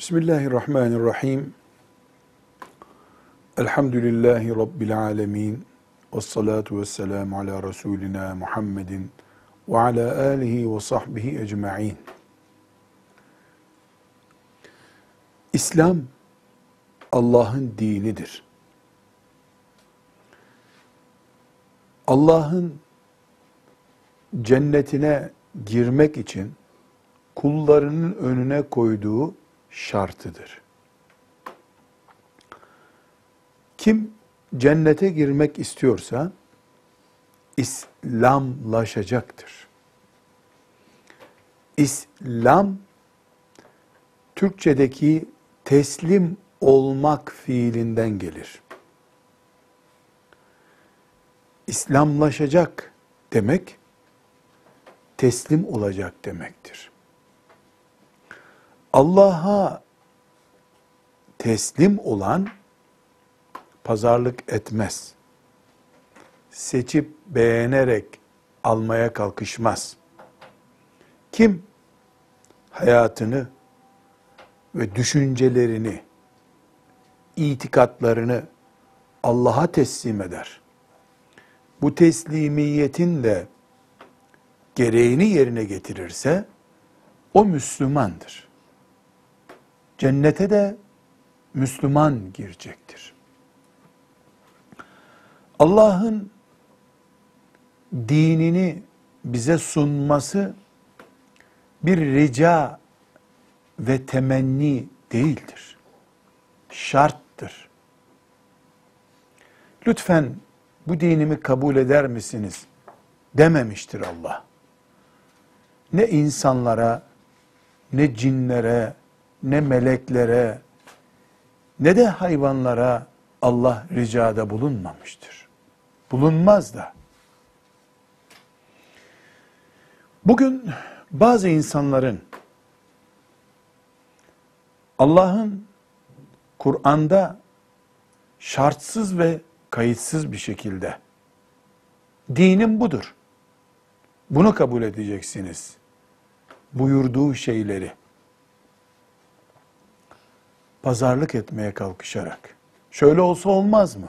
Bismillahirrahmanirrahim. Elhamdülillahi rabbil âlemin. Vessalatu vesselamu ala Resulina Muhammedin ve ala âlihi ve sahbihi ecmaîn. İslam Allah'ın dinidir. Allah'ın cennetine girmek için kullarının önüne koyduğu şartıdır. Kim cennete girmek istiyorsa İslamlaşacaktır. İslam, Türkçedeki teslim olmak fiilinden gelir. İslamlaşacak demek, teslim olacak demektir. Allah'a teslim olan pazarlık etmez. Seçip beğenerek almaya kalkışmaz. Kim hayatını ve düşüncelerini, itikatlarını Allah'a teslim eder, bu teslimiyetin de gereğini yerine getirirse o Müslümandır. Cennete de Müslüman girecektir. Allah'ın dinini bize sunması bir rica ve temenni değildir. Şarttır. Lütfen bu dinimi kabul eder misiniz dememiştir Allah. Ne insanlara, ne cinlere, ne meleklere, ne de hayvanlara Allah ricada bulunmamıştır. Bulunmaz da. Bugün bazı insanların Allah'ın Kur'an'da şartsız ve kayıtsız bir şekilde dinim budur, bunu kabul edeceksiniz buyurduğu şeyleri pazarlık etmeye kalkışarak, şöyle olsa olmaz mı,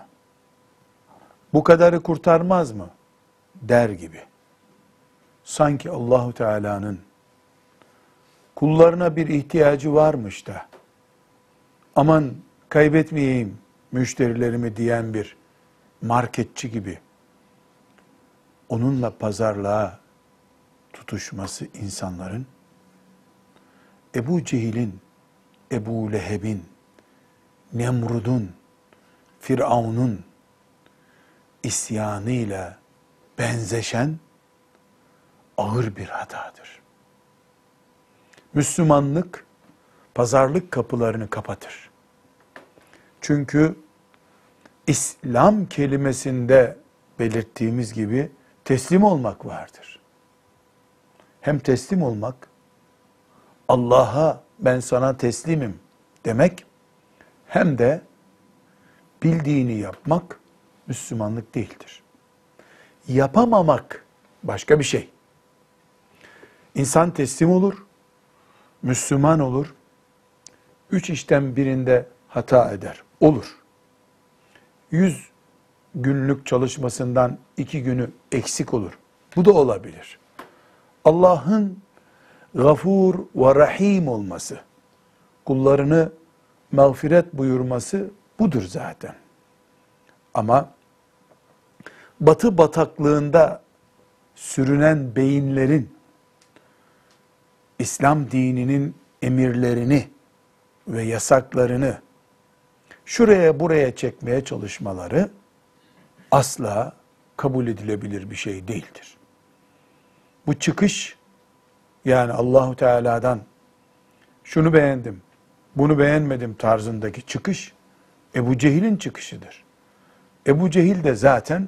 bu kadarı kurtarmaz mı der gibi, sanki Allahu Teala'nın kullarına bir ihtiyacı varmış da aman kaybetmeyeyim müşterilerimi diyen bir marketçi gibi onunla pazarlığa tutuşması insanların, Ebu Cehil'in, Ebu Leheb'in, Nemrud'un, Firavun'un isyanıyla benzeşen ağır bir hatadır. Müslümanlık pazarlık kapılarını kapatır. Çünkü İslam kelimesinde belirttiğimiz gibi teslim olmak vardır. Hem teslim olmak, Allah'a ben sana teslimim demek, hem de bildiğini yapmak Müslümanlık değildir. Yapamamak başka bir şey. İnsan teslim olur, Müslüman olur, 3 işten birinde hata eder, olur. 100 günlük çalışmasından 2 günü eksik olur. Bu da olabilir. Allah'ın Gafur ve Rahim olması, kullarını mağfiret buyurması budur zaten. Ama batı bataklığında sürünen beyinlerin İslam dininin emirlerini ve yasaklarını şuraya buraya çekmeye çalışmaları asla kabul edilebilir bir şey değildir. Bu çıkış, yani Allahu Teala'dan şunu beğendim, bunu beğenmedim tarzındaki çıkış Ebu Cehil'in çıkışıdır. Ebu Cehil de zaten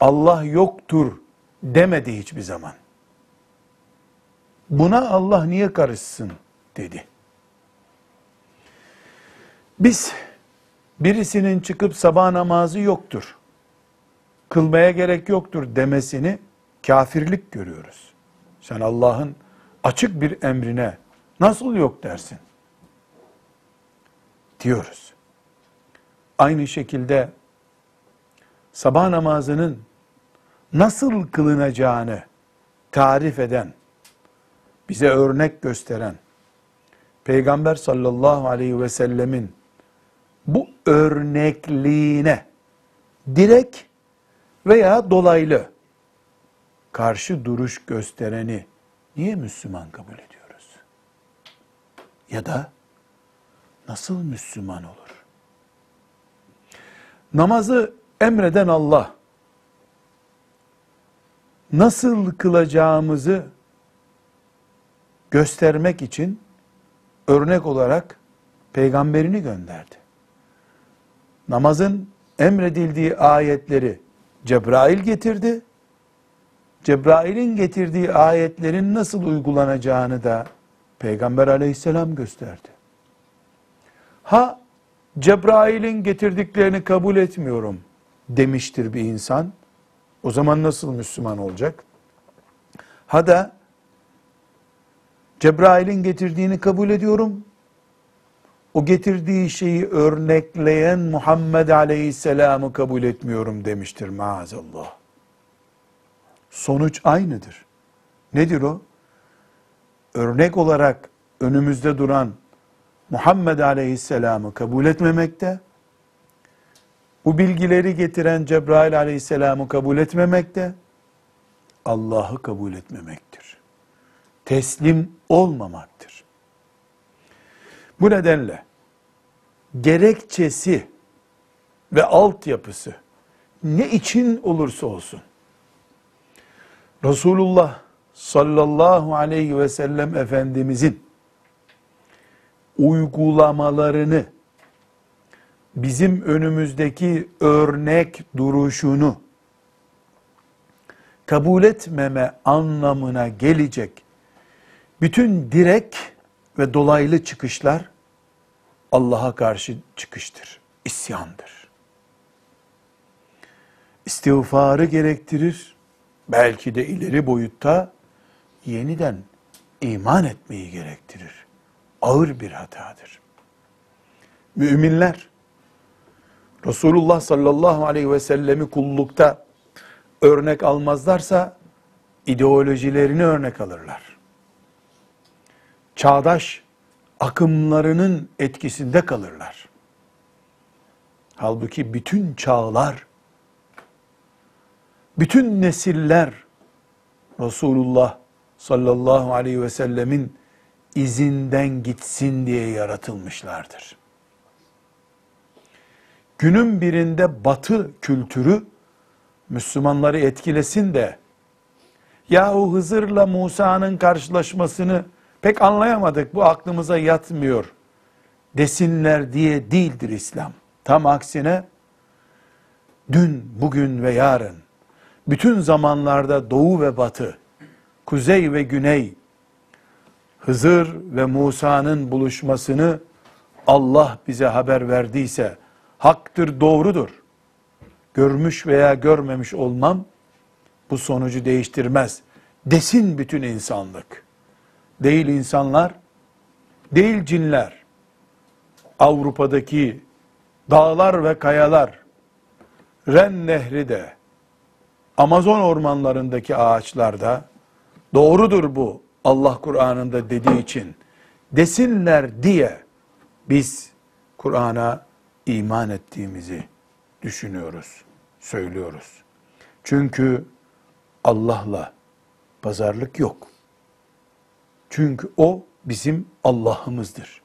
Allah yoktur demedi hiçbir zaman. Buna Allah niye karışsın dedi. Biz birisinin çıkıp sabah namazı yoktur, kılmaya gerek yoktur demesini kafirlik görüyoruz. Sen Allah'ın açık bir emrine nasıl yok dersin diyoruz. Aynı şekilde sabah namazının nasıl kılınacağını tarif eden, bize örnek gösteren Peygamber sallallahu aleyhi ve sellemin bu örnekliğine direkt veya dolaylı karşı duruş göstereni niye Müslüman kabul ediyoruz? Ya da nasıl Müslüman olur? Namazı emreden Allah, nasıl kılacağımızı göstermek için örnek olarak peygamberini gönderdi. Namazın emredildiği ayetleri Cebrail getirdi. Cebrail'in getirdiği ayetlerin nasıl uygulanacağını da Peygamber aleyhisselam gösterdi. Ha Cebrail'in getirdiklerini kabul etmiyorum demiştir bir insan, o zaman nasıl Müslüman olacak? Ha da Cebrail'in getirdiğini kabul ediyorum, o getirdiği şeyi örnekleyen Muhammed Aleyhisselam'ı kabul etmiyorum demiştir maazallah. Sonuç aynıdır. Nedir o? Örnek olarak önümüzde duran Muhammed Aleyhisselam'ı kabul etmemekte, bu bilgileri getiren Cebrail Aleyhisselam'ı kabul etmemekte, Allah'ı kabul etmemektir. Teslim olmamaktır. Bu nedenle gerekçesi ve altyapısı ne için olursa olsun, Resulullah sallallahu aleyhi ve sellem Efendimizin uygulamalarını, bizim önümüzdeki örnek duruşunu kabul etmeme anlamına gelecek bütün direkt ve dolaylı çıkışlar Allah'a karşı çıkıştır, isyandır. İstiğfarı gerektirir, belki de ileri boyutta yeniden iman etmeyi gerektirir. Ağır bir hatadır. Müminler, Resulullah sallallahu aleyhi ve sellemi kullukta örnek almazlarsa, ideolojilerini örnek alırlar. Çağdaş akımlarının etkisinde kalırlar. Halbuki bütün çağlar, bütün nesiller Resulullah sallallahu aleyhi ve sellemin izinden gitsin diye yaratılmışlardır. Günün birinde Batı kültürü Müslümanları etkilesin de, yahu Hızır'la Musa'nın karşılaşmasını pek anlayamadık, bu aklımıza yatmıyor desinler diye değildir İslam. Tam aksine dün, bugün ve yarın, bütün zamanlarda doğu ve batı, kuzey ve güney, Hızır ve Musa'nın buluşmasını Allah bize haber verdiyse haktır, doğrudur. Görmüş veya görmemiş olmam bu sonucu değiştirmez desin bütün insanlık. Değil insanlar, değil cinler, Avrupa'daki dağlar ve kayalar, Ren Nehri de, Amazon ormanlarındaki ağaçlarda, doğrudur bu Allah Kur'an'ında dediği için desinler diye biz Kur'an'a iman ettiğimizi düşünüyoruz, söylüyoruz. Çünkü Allah'la pazarlık yok. Çünkü o bizim Allah'ımızdır.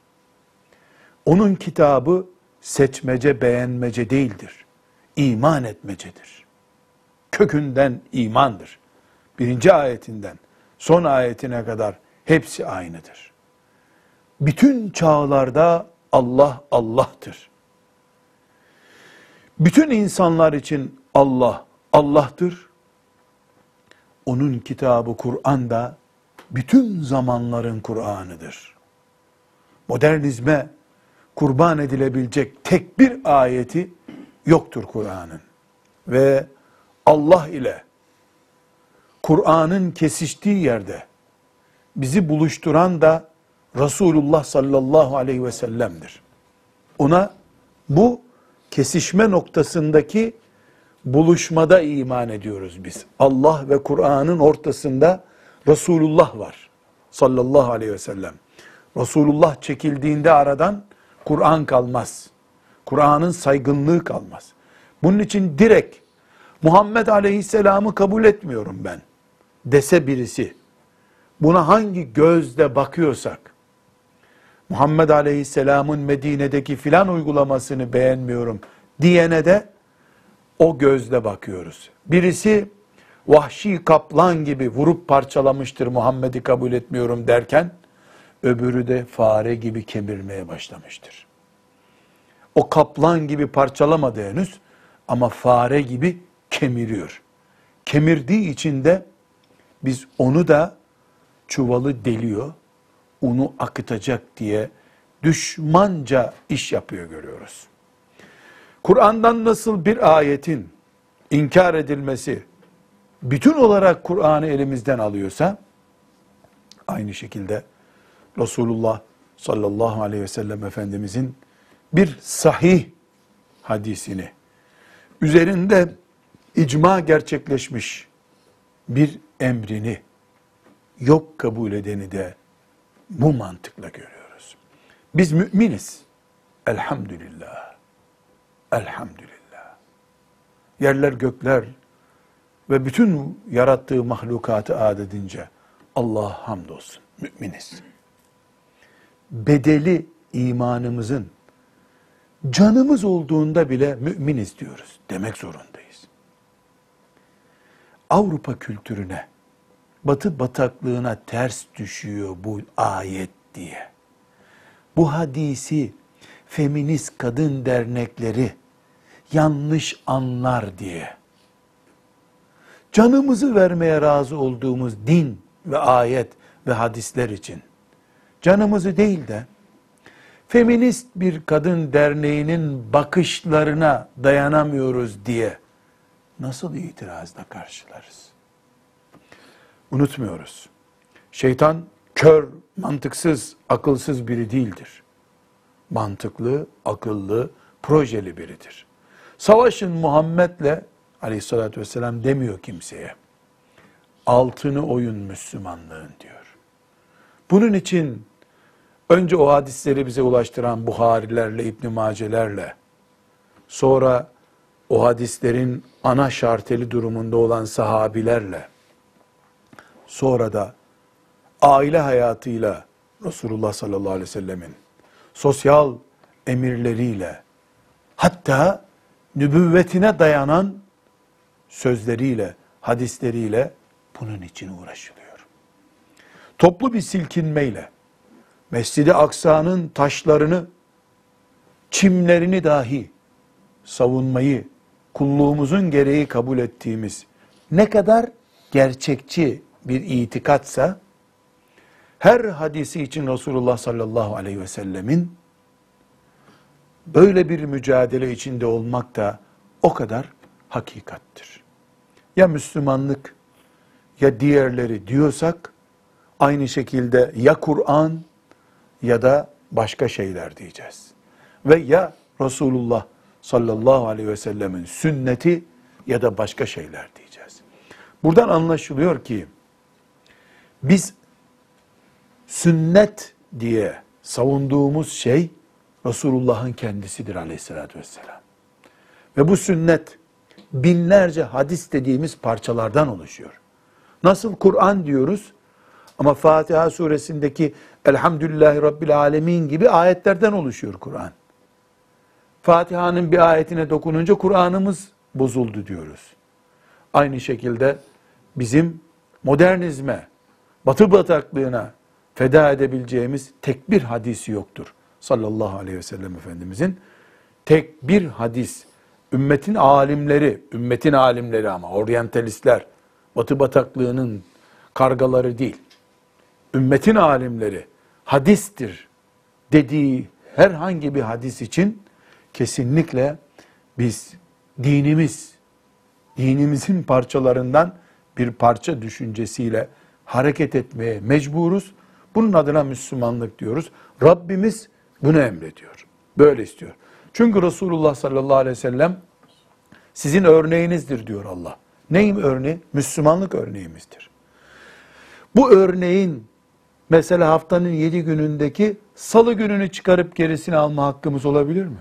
Onun kitabı seçmece, beğenmece değildir. İman etmecedir. Kökünden imandır. 1. ayetinden son ayetine kadar hepsi aynıdır. bütün çağlarda Allah Allah'tır. Bütün insanlar için Allah Allah'tır. Onun kitabı Kur'an da bütün zamanların Kur'an'ıdır. Modernizme kurban edilebilecek tek bir ayeti yoktur Kur'an'ın. Ve Allah ile Kur'an'ın kesiştiği yerde bizi buluşturan da Resulullah sallallahu aleyhi ve sellem'dir. Ona bu kesişme noktasındaki buluşmada iman ediyoruz biz. Allah ve Kur'an'ın ortasında Resulullah var sallallahu aleyhi ve sellem. Resulullah çekildiğinde aradan Kur'an kalmaz. Kur'an'ın saygınlığı kalmaz. Bunun için direkt Muhammed Aleyhisselam'ı kabul etmiyorum ben dese birisi, buna hangi gözle bakıyorsak, Muhammed Aleyhisselam'ın Medine'deki filan uygulamasını beğenmiyorum diyene de o gözle bakıyoruz. Birisi vahşi kaplan gibi vurup parçalamıştır Muhammed'i kabul etmiyorum derken, öbürü de fare gibi kemirmeye başlamıştır. O kaplan gibi parçalamadı henüz ama fare gibi kemiriyor. Kemirdiği için de biz onu da çuvalı deliyor, onu akıtacak diye düşmanca iş yapıyor görüyoruz. Kur'an'dan nasıl bir ayetin inkar edilmesi bütün olarak Kur'an'ı elimizden alıyorsa, aynı şekilde Resulullah sallallahu aleyhi ve sellem Efendimizin bir sahih hadisini, üzerinde icma gerçekleşmiş bir emrini yok kabul edeni de bu mantıkla görüyoruz. Biz müminiz. Elhamdülillah. Elhamdülillah. Yerler gökler ve bütün yarattığı mahlukatı ad edince Allah'a hamdolsun. Müminiz. Bedeli imanımızın canımız olduğunda bile müminiz diyoruz. Demek zorundayız. Avrupa kültürüne, Batı bataklığına ters düşüyor bu ayet diye, bu hadisi feminist kadın dernekleri yanlış anlar diye, canımızı vermeye razı olduğumuz din ve ayet ve hadisler için, canımızı değil de feminist bir kadın derneğinin bakışlarına dayanamıyoruz diye nasıl itirazla karşılarız? Unutmuyoruz. Şeytan kör, mantıksız, akılsız biri değildir. Mantıklı, akıllı, projeli biridir. Savaşın Muhammed'le aleyhissalatü vesselam demiyor kimseye. Altını oyun Müslümanlığın diyor. Bunun için önce o hadisleri bize ulaştıran Buharilerle, İbn-i Macelerle, sonra o hadislerin ana şarteli durumunda olan sahabilerle, sonra da aile hayatıyla Resulullah sallallahu aleyhi ve sellemin sosyal emirleriyle, hatta nübüvvetine dayanan sözleriyle, hadisleriyle bunun için uğraşılıyor. Toplu bir silkinmeyle Mescid-i Aksa'nın taşlarını, çimlerini dahi savunmayı kulluğumuzun gereği kabul ettiğimiz ne kadar gerçekçi bir itikatsa, her hadisi için Resulullah sallallahu aleyhi ve sellemin böyle bir mücadele içinde olmak da o kadar hakikattir. Ya Müslümanlık ya diğerleri diyorsak, aynı şekilde ya Kur'an ya da başka şeyler diyeceğiz. Ve ya Resulullah sallallahu aleyhi ve sellemin sünneti ya da başka şeyler diyeceğiz. Buradan anlaşılıyor ki biz sünnet diye savunduğumuz şey Resulullah'ın kendisidir aleyhissalatü vesselam. Ve bu sünnet binlerce hadis dediğimiz parçalardan oluşuyor. Nasıl Kur'an diyoruz ama Fatiha suresindeki Elhamdülillahi rabbil âlemin gibi ayetlerden oluşuyor Kur'an. Fatiha'nın bir ayetine dokununca Kur'an'ımız bozuldu diyoruz. Aynı şekilde bizim modernizme, Batı bataklığına, feda edebileceğimiz tek bir hadisi yoktur. Sallallahu aleyhi ve sellem Efendimizin tek bir hadis. Ümmetin alimleri ama oryantalistler, batı bataklığının kargaları değil. Ümmetin alimleri hadistir dediği herhangi bir hadis için kesinlikle biz dinimizin parçalarından bir parça düşüncesiyle hareket etmeye mecburuz. Bunun adına Müslümanlık diyoruz. Rabbimiz bunu emrediyor. Böyle istiyor. Çünkü Resulullah sallallahu aleyhi ve sellem sizin örneğinizdir diyor Allah. Neyim örneği? Müslümanlık örneğimizdir. Bu örneğin mesela haftanın 7 günündeki salı gününü çıkarıp gerisini alma hakkımız olabilir mi?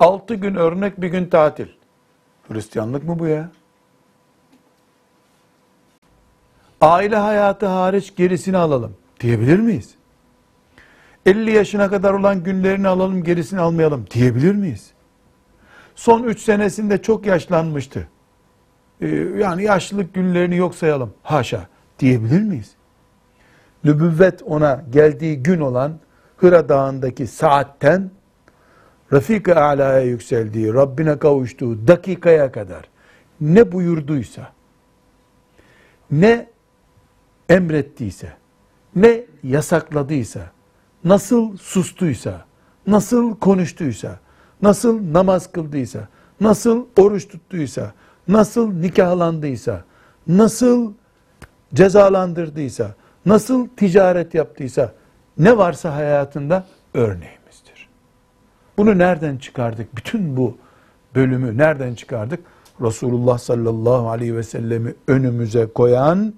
6 gün örnek, bir gün tatil. Hristiyanlık mı bu ya? Aile hayatı hariç gerisini alalım diyebilir miyiz? 50 yaşına kadar olan günlerini alalım, gerisini almayalım diyebilir miyiz? Son 3 senesinde çok yaşlanmıştı. Yani yaşlılık günlerini yok sayalım. Haşa diyebilir miyiz? Nübüvvet ona geldiği gün olan Hira Dağı'ndaki saatten Refik-i Ala'ya yükseldiği, Rabbine kavuştuğu dakikaya kadar ne buyurduysa, ne emrettiyse, ne yasakladıysa, nasıl sustuysa, nasıl konuştuysa, nasıl namaz kıldıysa, nasıl oruç tuttuysa, nasıl nikahlandıysa, nasıl cezalandırdıysa, nasıl ticaret yaptıysa, ne varsa hayatında örneğimizdir. Bunu nereden çıkardık? Bütün bu bölümü nereden çıkardık? Resulullah sallallahu aleyhi ve sellemi önümüze koyan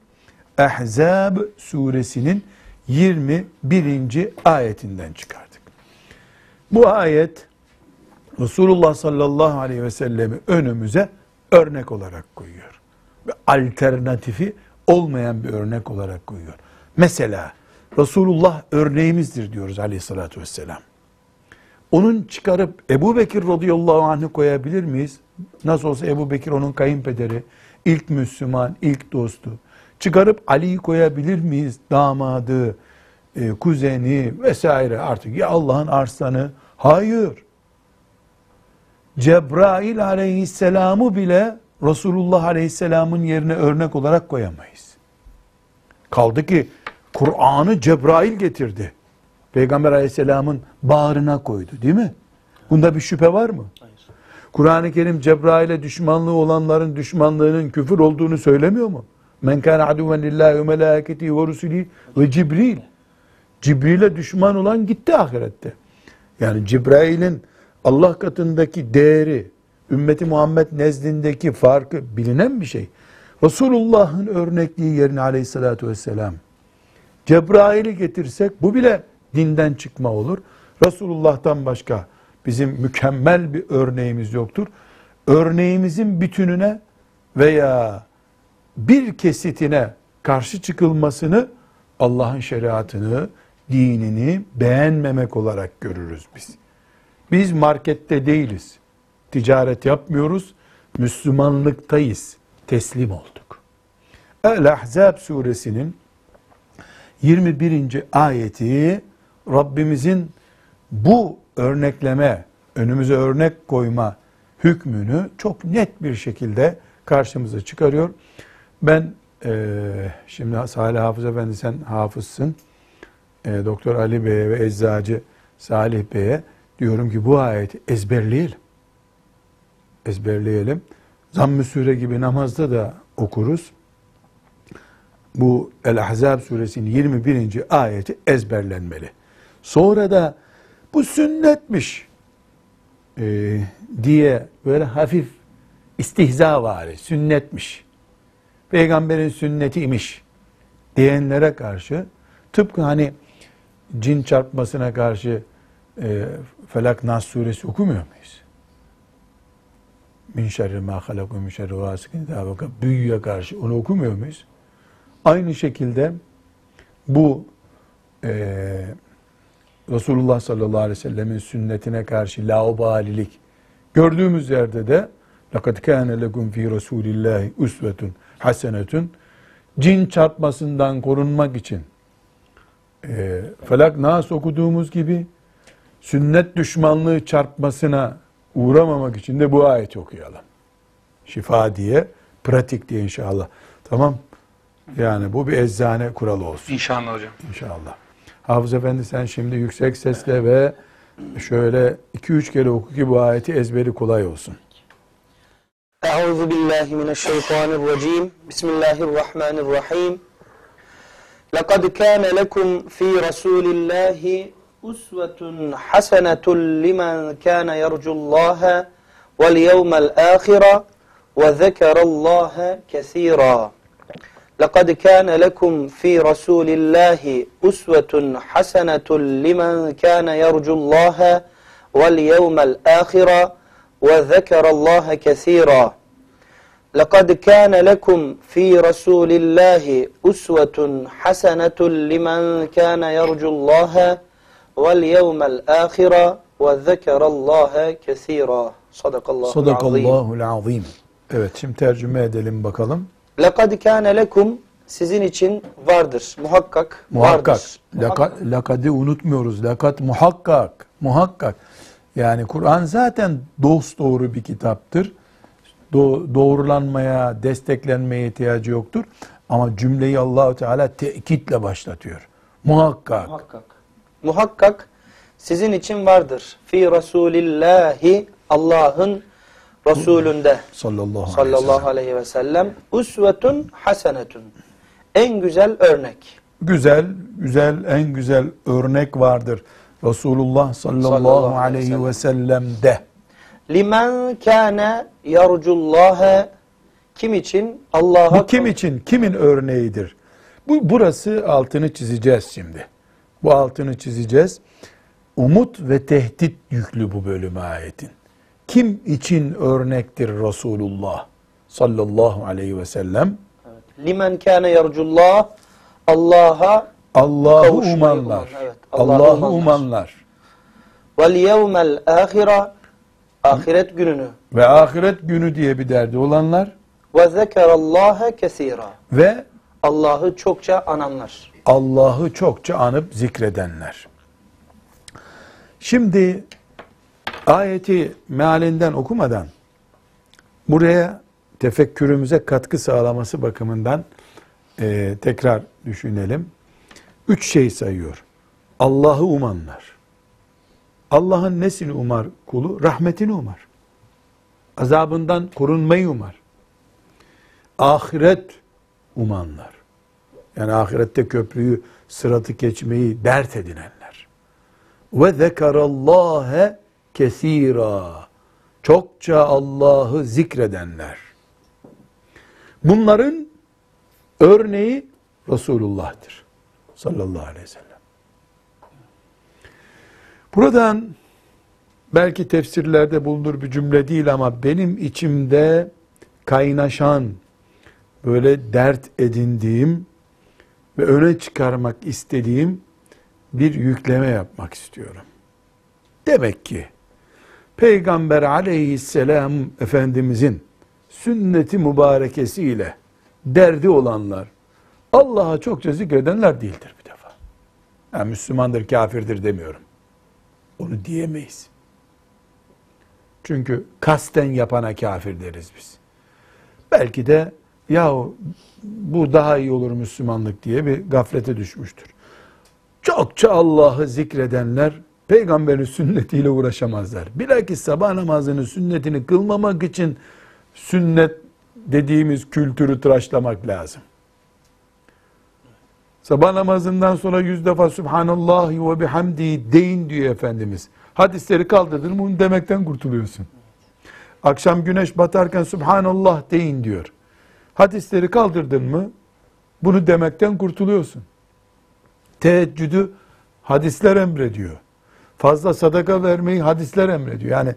Ahzab suresinin 21. ayetinden çıkardık. Bu ayet Resulullah sallallahu aleyhi ve sellemi önümüze örnek olarak koyuyor. Ve alternatifi olmayan bir örnek olarak koyuyor. Mesela Resulullah örneğimizdir diyoruz aleyhissalatü vesselam. Onun çıkarıp Ebu Bekir radıyallahu anh'ı koyabilir miyiz? Nasıl olsa Ebu Bekir onun kayınpederi, ilk Müslüman, ilk dostu. Çıkarıp Ali'yi koyabilir miyiz? Damadı, kuzeni vesaire artık. Ya Allah'ın arslanı. Hayır. Cebrail aleyhisselamı bile Resulullah aleyhisselamın yerine örnek olarak koyamayız. Kaldı ki Kur'an'ı Cebrail getirdi. Peygamber aleyhisselamın bağrına koydu, değil mi? Bunda bir şüphe var mı? Hayır. Kur'an-ı Kerim Cebrail'e düşmanlığı olanların düşmanlığının küfür olduğunu söylemiyor mu? Men kâne aduven lillahi ve melâketi ve rusulî ve Cibril. Cibril'e düşman olan gitti ahirette. Yani Cebrail'in Allah katındaki değeri, ümmeti Muhammed nezdindeki farkı bilinen bir şey. Resulullah'ın örnekliği yerine aleyhissalatu vesselam Cebrail'i getirsek bu bile dinden çıkma olur. Resulullah'tan başka bizim mükemmel bir örneğimiz yoktur. Örneğimizin bütününe veya bir kesitine karşı çıkılmasını Allah'ın şeriatını, dinini beğenmemek olarak görürüz biz. Biz markette değiliz. Ticaret yapmıyoruz. Müslümanlıktayız. Teslim olduk. El-Ahzab suresinin 21. ayeti Rabbimizin bu örnekleme, önümüze örnek koyma hükmünü çok net bir şekilde karşımıza çıkarıyor. Ben şimdi Salih Hafız Efendi, sen hafızsın. Dr. Ali Bey'e ve eczacı Salih Bey'e diyorum ki bu ayeti ezberleyelim. Ezberleyelim. Zamm-ı Sure gibi namazda da okuruz. Bu El-Ahzab suresinin 21. ayeti ezberlenmeli. Sonra da bu sünnetmiş diye böyle hafif istihzavari, sünnetmiş, peygamberin sünneti imiş diyenlere karşı, tıpkı hani cin çarpmasına karşı Felak Nas suresi okumuyor muyuz? Min şerri mâ halakû min şerri gâsikin idâ vekâ, büyüye karşı onu okumuyor muyuz? Aynı şekilde bu Resulullah sallallahu aleyhi ve sellemin sünnetine karşı laubalilik gördüğümüz yerde de لَقَدْ كَانَ لَكُمْ ف۪ي رَسُولِ اللّٰهِ اُسْوَةٌ حَسَنَةٌ, cin çarpmasından korunmak için Felak Nas okuduğumuz gibi sünnet düşmanlığı çarpmasına uğramamak için de bu ayeti okuyalım. Şifa diye, pratik diye inşallah. Tamam. Yani bu bir eczane kuralı olsun. İnşallah hocam. İnşallah. Hafız Efendi sen şimdi yüksek sesle ve şöyle 2-3 kere oku ki bu ayeti ezberi kolay olsun. Euzubillahimineşşeytanirracim. Bismillahirrahmanirrahim. Lekad kâne lekum fî Resûlillâhi usvetun hasenetun limen kâne yercullâhe vel yevmel âkhira ve zekerallâhe kesîrâ. لَقَدْ كَانَ لَكُمْ فِي رَسُولِ اللّٰهِ اُسْوَةٌ حَسَنَةٌ لِمَنْ كَانَ يَرْجُ اللّٰهَ وَالْيَوْمَ الْآخِرَةِ وَذَكَرَ اللّٰهَ كَثِيرًا لَقَدْ كَانَ لَكُمْ فِي رَسُولِ اللّٰهِ اُسْوَةٌ حَسَنَةٌ لِمَنْ كَانَ يَرْجُ اللّٰهَ وَالْيَوْمَ الْآخِرَةِ وَذَكَرَ اللّٰهَ كَثِيرًا Sadakallahul azim. Evet, şimdi tercüme edelim bakalım. لَقَدْ كَانَ لَكُمْ sizin için vardır. Muhakkak, vardır. Lakad'ı unutmuyoruz. Lakad muhakkak. Muhakkak. Yani Kur'an zaten dosdoğru bir kitaptır. Doğrulanmaya, desteklenmeye ihtiyacı yoktur. Ama cümleyi Allah-u Teala tekitle başlatıyor. Muhakkak. Muhakkak. Muhakkak sizin için vardır. Fi Rasulillahi Allah'ın Resulünde sallallahu aleyhi ve sellem usvetun hasenetun en güzel örnek. Güzel en güzel örnek vardır Resulullah sallallahu aleyhi ve sellem'de. Limen kâne yarcullâhe kim için? Allah'a. Bu kim için? Kimin örneğidir? Burası altını çizeceğiz şimdi. Bu altını çizeceğiz. Umut ve tehdit yüklü bu bölüme ayetin. Kim için örnektir Resulullah sallallahu aleyhi ve sellem? Evet. Limen kâne yarcullah Allah'ı umanlar. Evet. Allah'ı umanlar. Vel yevmel ahira ahiret gününü. Ve ahiret günü diye bir derdi olanlar. Ve zekerallâhe kesîrâ. Ve Allah'ı çokça ananlar. Allah'ı çokça anıp zikredenler. Şimdi ayeti mealinden okumadan buraya tefekkürümüze katkı sağlaması bakımından tekrar düşünelim. 3 şey sayıyor. Allah'ı umanlar. Allah'ın nesini umar kulu? Rahmetini umar. Azabından korunmayı umar. Ahiret umanlar. Yani ahirette köprüyü, sıratı geçmeyi dert edinenler. Ve zekerallâhe kesira, çokça Allah'ı zikredenler. Bunların örneği Resulullah'tır. Sallallahu aleyhi ve sellem. Buradan belki tefsirlerde bulunur bir cümle değil ama benim içimde kaynaşan, böyle dert edindiğim ve öne çıkarmak istediğim bir yükleme yapmak istiyorum. Demek ki Peygamber aleyhisselam Efendimizin sünneti mübarekesiyle derdi olanlar, Allah'a çokça zikredenler değildir bir defa. Yani Müslümandır, kafirdir demiyorum. Onu diyemeyiz. Çünkü kasten yapana kafir deriz biz. Belki de yahu bu daha iyi olur Müslümanlık diye bir gaflete düşmüştür. Çokça Allah'ı zikredenler, Peygamberin sünnetiyle uğraşamazlar. Bilakis sabah namazının sünnetini kılmamak için sünnet dediğimiz kültürü tıraşlamak lazım. Sabah namazından sonra 100 defa Subhanallahi ve bihamdihi deyin diyor Efendimiz. Hadisleri kaldırdın, bunu demekten kurtuluyorsun. Akşam güneş batarken Subhanallah deyin diyor. Hadisleri kaldırdın mı bunu demekten kurtuluyorsun. Teheccüdü hadisler emrediyor. Fazla sadaka vermeyi hadisler emrediyor. Yani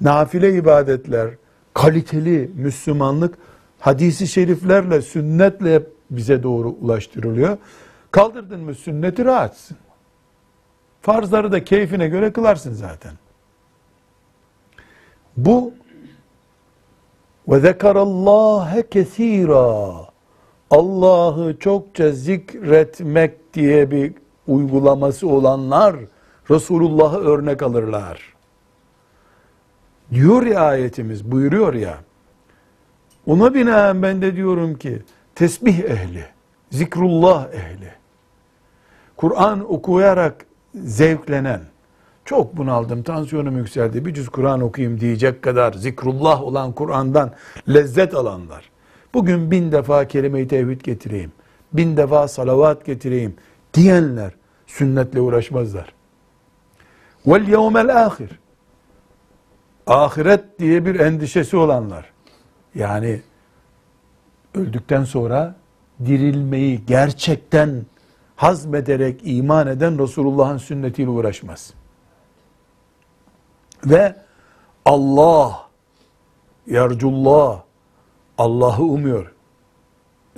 nafile ibadetler, kaliteli Müslümanlık hadisi şeriflerle, sünnetle bize doğru ulaştırılıyor. Kaldırdın mı sünneti rahatsın. Farzları da keyfine göre kılarsın zaten. Bu ve zekerallâhe kesîrâ Allah'ı çokça zikretmek diye bir uygulaması olanlar Resulullah'ı örnek alırlar. Diyor ya ayetimiz, buyuruyor ya. Ona binaen ben de diyorum ki tesbih ehli, zikrullah ehli, Kur'an okuyarak zevklenen, çok bunaldım, tansiyonum yükseldi, bir cüz Kur'an okuyayım diyecek kadar zikrullah olan Kur'an'dan lezzet alanlar. Bugün 1000 defa kelime-i tevhid getireyim, 1000 defa salavat getireyim diyenler sünnetle uğraşmazlar. وَالْيَوْمَ الْآخِرِ Ahiret diye bir endişesi olanlar, yani öldükten sonra dirilmeyi gerçekten hazmederek iman eden Resulullah'ın sünnetiyle uğraşmaz. Ve Allah, yarcullah, Allah'ı umuyor.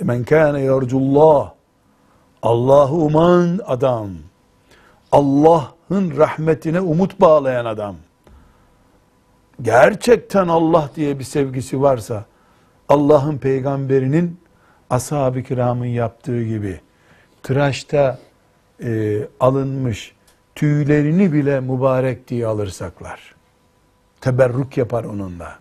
Men kâne yarcullah, Allah'ı uman adam, Allah'ın rahmetine umut bağlayan adam, gerçekten Allah diye bir sevgisi varsa, Allah'ın peygamberinin ashab-ı kiramın yaptığı gibi tıraşta alınmış tüylerini bile mübarek diye alırsaklar, teberrük yapar onunla.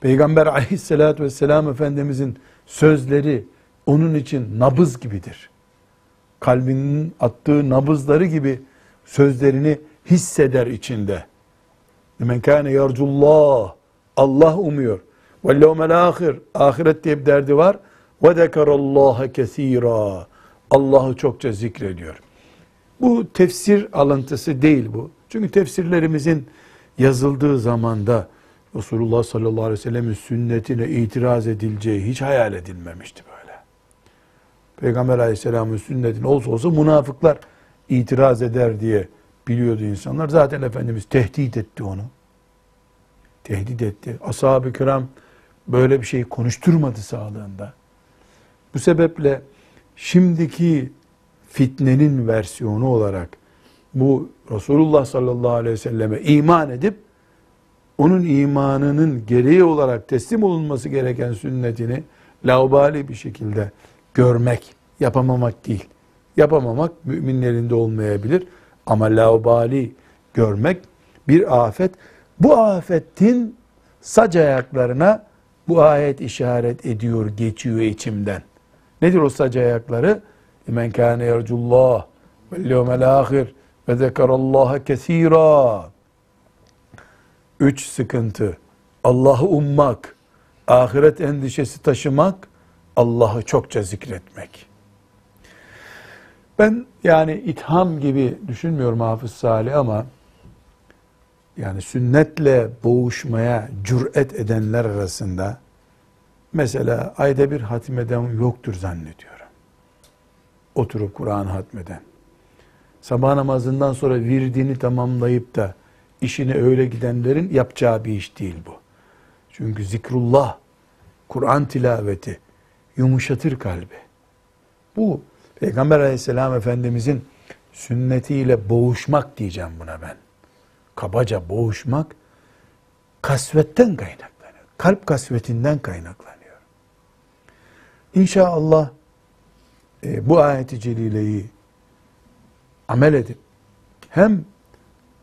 Peygamber aleyhissalatü vesselam Efendimizin sözleri onun için nabız gibidir. Kalbinin attığı nabızları gibi sözlerini hisseder içinde. Men kâne yarcullah, Allah umuyor. Vel yevmel âhir, ahiret diye bir derdi var. Ve zekerallâhe kesîrâ, Allah'ı çokça zikrediyor. Bu tefsir alıntısı değil bu. Çünkü tefsirlerimizin yazıldığı zamanda Resulullah sallallahu aleyhi ve sellem'in sünnetine itiraz edileceği hiç hayal edilmemişti böyle. Peygamber aleyhisselamın sünnetine olsa olsa münafıklar itiraz eder diye biliyordu insanlar. Zaten Efendimiz tehdit etti onu. Tehdit etti. Ashab-ı kiram böyle bir şey konuşturmadı sağlığında. Bu sebeple şimdiki fitnenin versiyonu olarak bu Resulullah sallallahu aleyhi ve selleme iman edip onun imanının gereği olarak teslim olunması gereken sünnetini laubali bir şekilde görmek, yapamamak değil. Yapamamak müminlerinde olmayabilir. Ama laubali görmek bir afet. Bu afetin sac ayaklarına bu ayet işaret ediyor, geçiyor içimden. Nedir o sac ayakları? Men kâne yercullah vel yevmel âhir ve zekerallâhe kesîrâ. 3 sıkıntı: Allah'ı ummak, ahiret endişesi taşımak, Allah'ı çokça zikretmek. Ben yani itham gibi düşünmüyorum Hafız Salih, ama yani sünnetle boğuşmaya cüret edenler arasında mesela ayda bir hatmeden yoktur zannediyorum. Oturup Kur'an hatmeden. Sabah namazından sonra virdini tamamlayıp da işine öyle gidenlerin yapacağı bir iş değil bu. Çünkü zikrullah, Kur'an tilaveti yumuşatır kalbi. Bu Peygamber aleyhisselam Efendimizin sünnetiyle boğuşmak diyeceğim buna ben. Kabaca boğuşmak kasvetten kaynaklanıyor. Kalp kasvetinden kaynaklanıyor. İnşallah bu ayet-i celileyi amel edip hem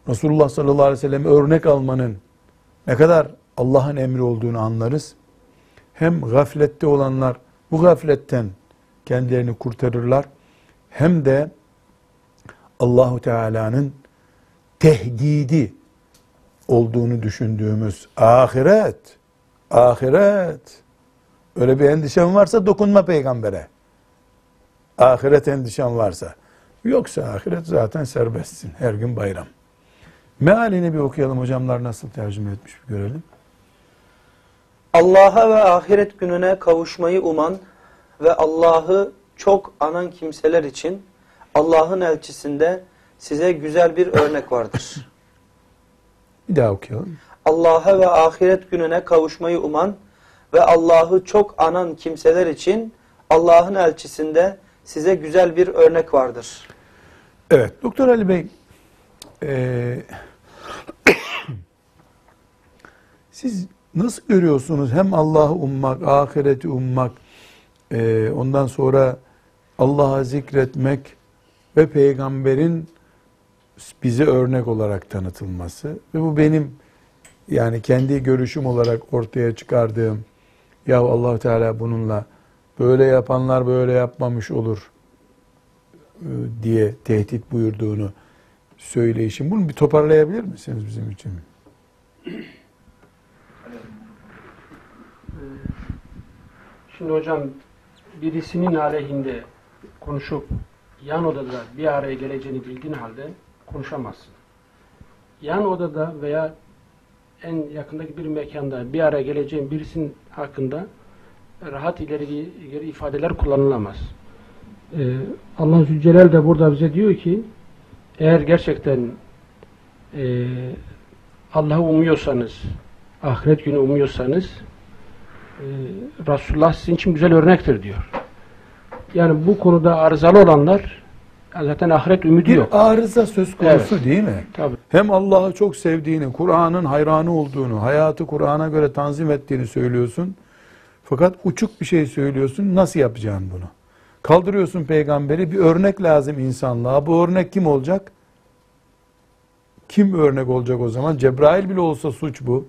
Resulullah sallallahu aleyhi ve sellem'e örnek almanın ne kadar Allah'ın emri olduğunu anlarız, hem gaflette olanlar bu gafletten kendilerini kurtarırlar, hem de Allahu Teala'nın tehdidi olduğunu düşündüğümüz ahiret, ahiret. Öyle bir endişen varsa dokunma peygambere. Ahiret endişen varsa. Yoksa ahiret zaten serbestsin. Her gün bayram. Mealini bir okuyalım, hocamlar nasıl tercüme etmiş bir görelim. Allah'a ve ahiret gününe kavuşmayı uman ve Allah'ı çok anan kimseler için Allah'ın elçisinde size güzel bir örnek vardır. Bir daha okuyalım. Allah'a ve ahiret gününe kavuşmayı uman ve Allah'ı çok anan kimseler için Allah'ın elçisinde size güzel bir örnek vardır. Evet, Dr. Ali Bey, siz nasıl görüyorsunuz hem Allah'ı ummak, ahireti ummak, ondan sonra Allah'a zikretmek ve peygamberin bize örnek olarak tanıtılması ve bu benim yani kendi görüşüm olarak ortaya çıkardığım, ya Allah Teala bununla böyle yapanlar böyle yapmamış olur diye tehdit buyurduğunu söyleyişim. Bunu bir toparlayabilir misiniz bizim için? Şimdi hocam birisinin aleyhinde konuşup yan odada bir araya geleceğini bildiğin halde konuşamazsın. Yan odada veya en yakındaki bir mekanda bir araya geleceğin birisinin hakkında rahat ileri ifadeler kullanılamaz. Allah Zülcelal de burada bize diyor ki eğer gerçekten Allah'ı umuyorsanız, ahiret günü umuyorsanız Resulullah sizin için güzel örnektir diyor. Yani bu konuda arızalı olanlar zaten ahiret ümidi yok. Arıza söz konusu evet. Değil mi? Tabii. Hem Allah'ı çok sevdiğini, Kur'an'ın hayranı olduğunu, hayatı Kur'an'a göre tanzim ettiğini söylüyorsun. Fakat uçuk bir şey söylüyorsun. Nasıl yapacaksın bunu? Kaldırıyorsun peygamberi. Bir örnek lazım insanlığa. Bu örnek kim olacak? Kim örnek olacak o zaman? Cebrail bile olsa suç bu.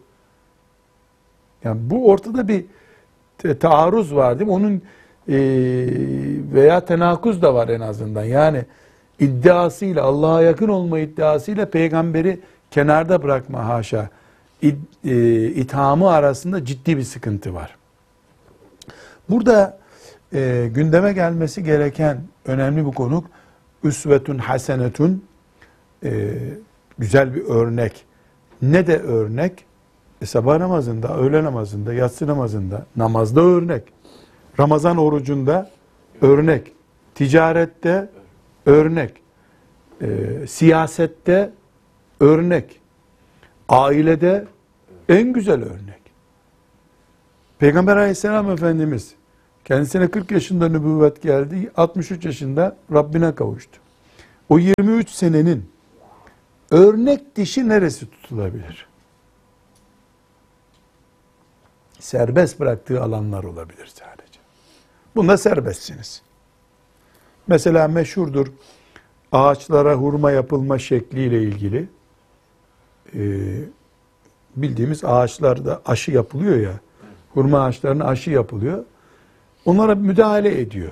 Yani bu ortada bir taarruz var değil mi? Onun veya tenakuz da var en azından. Yani iddiasıyla, Allah'a yakın olma iddiasıyla peygamberi kenarda bırakma haşa. İthamı arasında ciddi bir sıkıntı var. Burada gündeme gelmesi gereken önemli bir konu üsvetun hasenetun güzel bir örnek. Ne de örnek? Sabah namazında, öğle namazında, yatsı namazında, namazda örnek. Ramazan orucunda örnek. Ticarette örnek. Siyasette örnek. Ailede en güzel örnek. Peygamber Aleyhisselam Efendimiz kendisine 40 yaşında nübüvvet geldi. 63 yaşında Rabbine kavuştu. O 23 senenin örnek dişi neresi tutulabilir? Serbest bıraktığı alanlar olabilir sadece. Bunda serbestsiniz. Mesela meşhurdur ağaçlara hurma yapılma şekliyle ilgili. Bildiğimiz ağaçlarda aşı yapılıyor ya. Hurma ağaçlarına aşı yapılıyor. Onlara müdahale ediyor.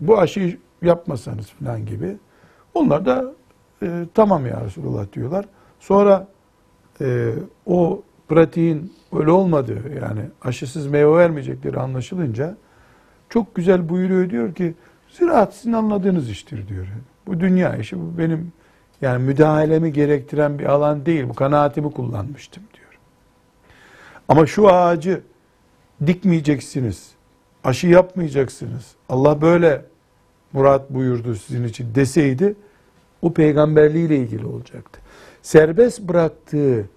Bu aşıyı yapmasanız falan gibi. Onlar da tamam ya Resulullah diyorlar. Sonra o pratiğin öyle olmadığı yani aşısız meyve vermeyecekleri anlaşılınca çok güzel buyuruyor diyor ki ziraat sizin anladığınız iştir diyor. Bu dünya işi bu benim yani müdahalemi gerektiren bir alan değil. Bu kanaatimi kullanmıştım diyor. Ama şu ağacı dikmeyeceksiniz. Aşı yapmayacaksınız. Allah böyle murat buyurdu sizin için deseydi o peygamberliğiyle ilgili olacaktı. Serbest bıraktığı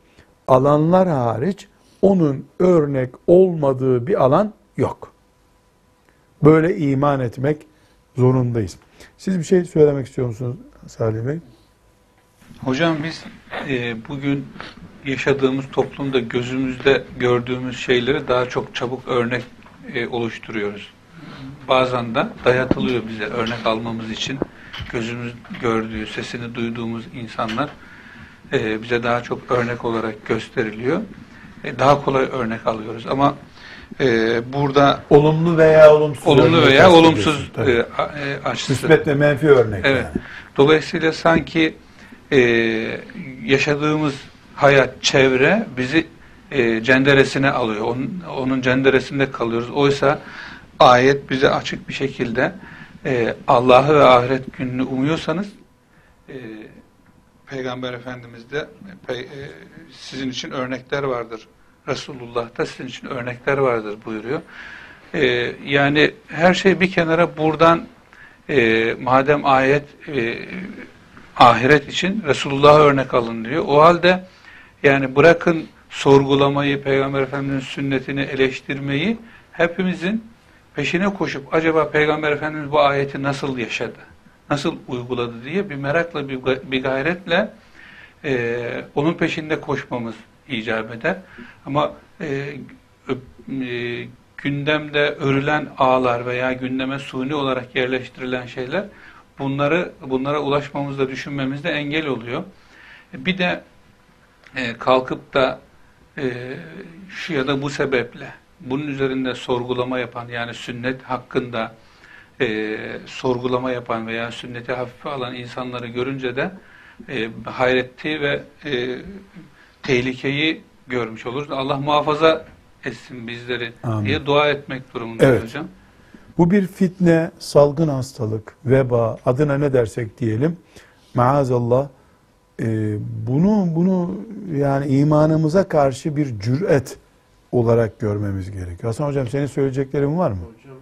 alanlar hariç onun örnek olmadığı bir alan yok. Böyle iman etmek zorundayız. Siz bir şey söylemek istiyor musunuz Salih Bey? Hocam biz bugün yaşadığımız toplumda gözümüzde gördüğümüz şeyleri daha çok çabuk örnek oluşturuyoruz. Bazen de dayatılıyor bize örnek almamız için. Gözümüz gördüğü, sesini duyduğumuz insanlar bize daha çok örnek olarak gösteriliyor. Daha kolay örnek alıyoruz ama burada olumlu veya olumsuz açısı. Müsbet ve menfi örnek. Evet. Yani. Dolayısıyla sanki yaşadığımız hayat, çevre bizi cenderesine alıyor. Onun cenderesinde kalıyoruz. Oysa ayet bize açık bir şekilde Allah'ı ve ahiret gününü umuyorsanız Peygamber Efendimiz de sizin için örnekler vardır. Resulullah da sizin için örnekler vardır buyuruyor. Yani her şey bir kenara buradan madem ayet ahiret için Resulullah'a örnek alın diyor. O halde yani bırakın sorgulamayı, Peygamber Efendimiz'in sünnetini eleştirmeyi hepimizin peşine koşup acaba Peygamber Efendimiz bu ayeti nasıl yaşadı? Nasıl uyguladı diye bir merakla, bir gayretle onun peşinde koşmamız icap eder. Ama gündemde örülen ağlar veya gündeme suni olarak yerleştirilen şeyler, bunlara ulaşmamızda, düşünmemizde engel oluyor. Bir de kalkıp da şu ya da bu sebeple bunun üzerinde sorgulama yapan, yani sünnet hakkında sorgulama yapan veya sünneti hafife alan insanları görünce de hayreti ve tehlikeyi görmüş oluruz. Allah muhafaza etsin bizleri, amin, diye dua etmek durumundayız, evet, hocam. Bu bir fitne, salgın hastalık, veba, adına ne dersek diyelim, maazallah, bunu yani imanımıza karşı bir cüret olarak görmemiz gerekiyor. Hasan hocam, senin söyleyeceklerin var mı? Hocam,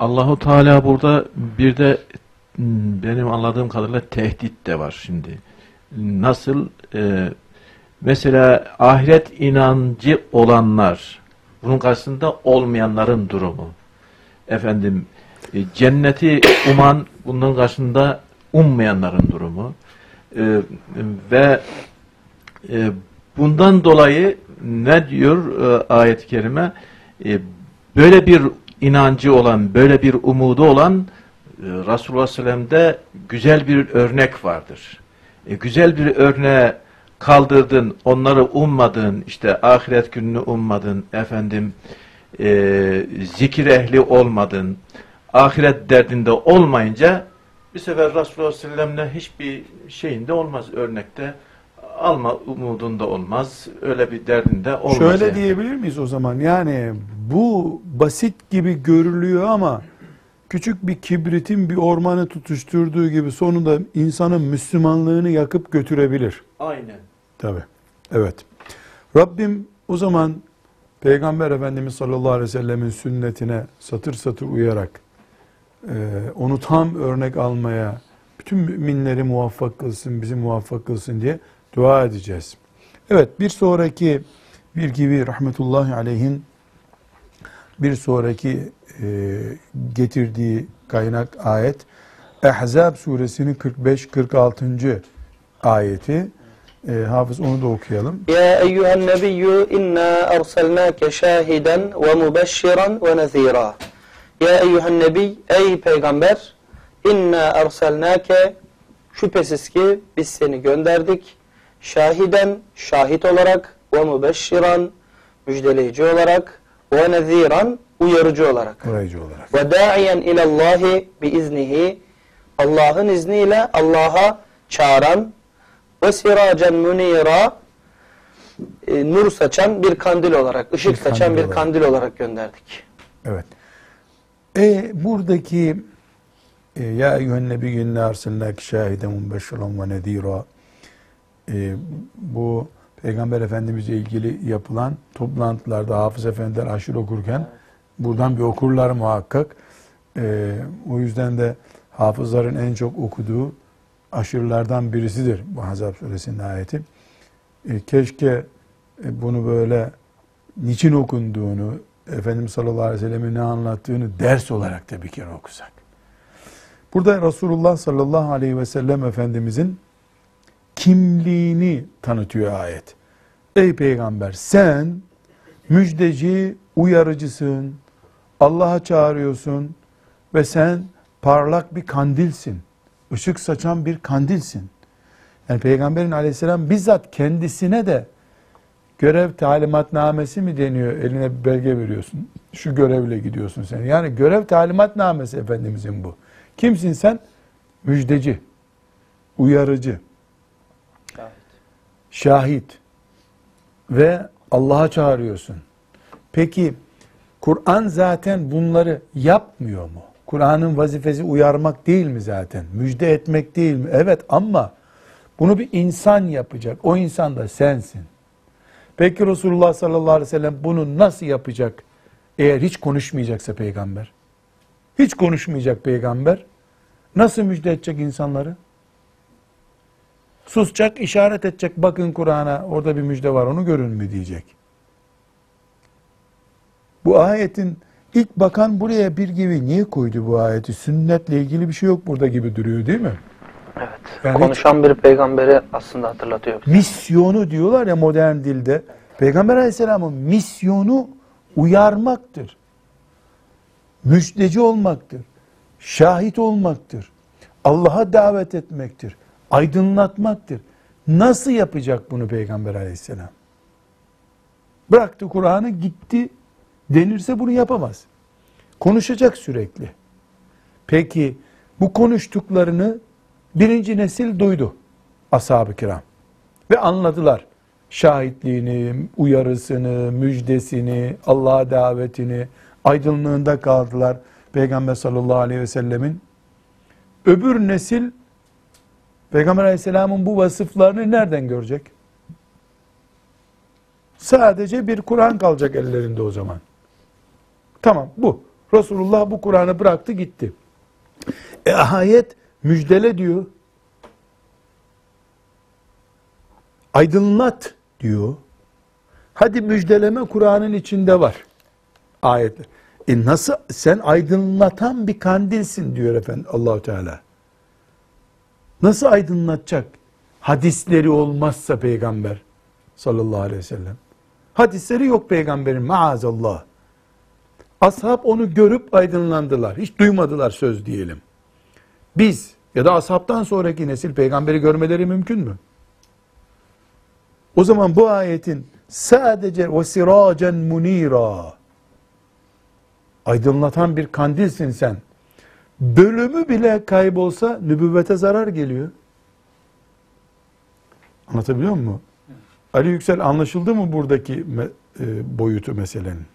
Allahu Teala burada bir de benim anladığım kadarıyla tehdit de var şimdi. Nasıl? Mesela ahiret inancı olanlar, bunun karşısında olmayanların durumu. Efendim, cenneti uman, bunun karşısında ummayanların durumu. Ve bundan dolayı ne diyor ayet-i kerime? Böyle bir inancı olan, böyle bir umudu olan Resulullah Sellem'de güzel bir örnek vardır. Güzel bir örneğe kaldırdın, onları ummadın, işte ahiret gününü ummadın, efendim, zikir ehli olmadın, ahiret derdinde olmayınca bir sefer Resulullah Sellem'le hiçbir şeyinde olmaz, örnekte alma umudunda olmaz, öyle bir derdinde olmaz. Şöyle yani diyebilir miyiz o zaman? Yani bu basit gibi görülüyor ama küçük bir kibritin bir ormanı tutuşturduğu gibi sonunda insanın Müslümanlığını yakıp götürebilir. Aynen. Tabii. Evet. Rabbim o zaman Peygamber Efendimiz sallallahu aleyhi ve sellemin sünnetine satır satır uyarak onu tam örnek almaya bütün müminleri muvaffak kılsın, bizi muvaffak kılsın diye dua edeceğiz. Evet, bir sonraki bir gibi rahmetullahi aleyhin bir sonraki getirdiği kaynak ayet Ahzab suresinin 45-46. ayeti. Hafız, onu da okuyalım. Ya eyyühen nebiyyü inna erselnâke şahiden ve mübeşşiren ve nezîrâ. Ya eyyühen nebiy, ey peygamber, inna erselnâke, şüphesiz ki biz seni gönderdik, şahiden, şahit olarak, ve mübeşşiren, müjdeleyici olarak, ve neziran, uyarıcı olarak, ve da'iyen ilallahi biiznihi, Allah'ın izniyle Allah'a çağıran, ve siracen munira, nur saçan bir kandil olarak, ışık saçan bir kandil olarak gönderdik. Evet. Buradaki ya eyyühen nebiyyün erselnâke şâhiden mübeşşiren ve nezîrâ, bu Peygamber Efendimiz'le ilgili yapılan toplantılarda Hafız Efendiler aşırı okurken buradan bir okurlar muhakkak. O yüzden de hafızların en çok okuduğu aşırılardan birisidir bu Ahzab suresinin ayeti. Keşke bunu böyle niçin okunduğunu, Efendimiz sallallahu aleyhi ve sellem'in ne anlattığını ders olarak da bir kere okusak. Burada Resulullah sallallahu aleyhi ve sellem Efendimiz'in kimliğini tanıtıyor ayet. Ey peygamber, sen müjdeci, uyarıcısın, Allah'a çağırıyorsun ve sen parlak bir kandilsin, ışık saçan bir kandilsin. Yani Peygamberin aleyhisselam bizzat kendisine de görev talimatnamesi mi deniyor? Eline bir belge veriyorsun, şu görevle gidiyorsun sen. Yani görev talimatnamesi Efendimizin bu. Kimsin sen? Müjdeci, uyarıcı, şahit ve Allah'a çağırıyorsun. Peki Kur'an zaten bunları yapmıyor mu? Kur'an'ın vazifesi uyarmak değil mi zaten? Müjde etmek değil mi? Evet, ama bunu bir insan yapacak. O insan da sensin. Peki Resulullah sallallahu aleyhi ve sellem bunu nasıl yapacak? Eğer hiç konuşmayacaksa peygamber. Hiç konuşmayacak peygamber. Nasıl müjde edecek insanları? Susacak, işaret edecek. Bakın Kur'an'a, orada bir müjde var, onu görün mü diyecek. Bu ayetin ilk bakan buraya bir gibi niye koydu bu ayeti? Sünnetle ilgili bir şey yok burada gibi duruyor, değil mi? Evet. Yani konuşan bir peygamberi aslında hatırlatıyor bize. Misyonu diyorlar ya modern dilde. Peygamber Aleyhisselam'ın misyonu uyarmaktır. Müjdeci olmaktır. Şahit olmaktır. Allah'a davet etmektir. Aydınlatmaktır. Nasıl yapacak bunu Peygamber Aleyhisselam? Bıraktı Kur'an'ı gitti denirse bunu yapamaz. Konuşacak sürekli. Peki bu konuştuklarını birinci nesil duydu ashab-ı kiram. Ve anladılar şahitliğini, uyarısını, müjdesini, Allah'a davetini, aydınlığında kaldılar Peygamber sallallahu aleyhi ve sellemin. Öbür nesil Peygamber aleyhisselamın bu vasıflarını nereden görecek? Sadece bir Kur'an kalacak ellerinde o zaman. Tamam bu. Resulullah bu Kur'an'ı bıraktı gitti. Ayet müjdele diyor. Aydınlat diyor. Hadi müjdeleme Kur'an'ın içinde var. Ayetler. Nasıl sen aydınlatan bir kandilsin diyor efendim Allahu Teala. Nasıl aydınlatacak? Hadisleri olmazsa peygamber sallallahu aleyhi ve sellem. Hadisleri yok peygamberin maazallah. Ashab onu görüp aydınlandılar. Hiç duymadılar söz diyelim. Biz ya da ashabtan sonraki nesil peygamberi görmeleri mümkün mü? O zaman bu ayetin sadece وَسِرَاجًا مُن۪يرًا aydınlatan bir kandilsin sen. Bölümü bile kaybolsa nübüvvete zarar geliyor. Anlatabiliyor muyum? Ali Yüksel anlaşıldı mı buradaki boyutu meselenin?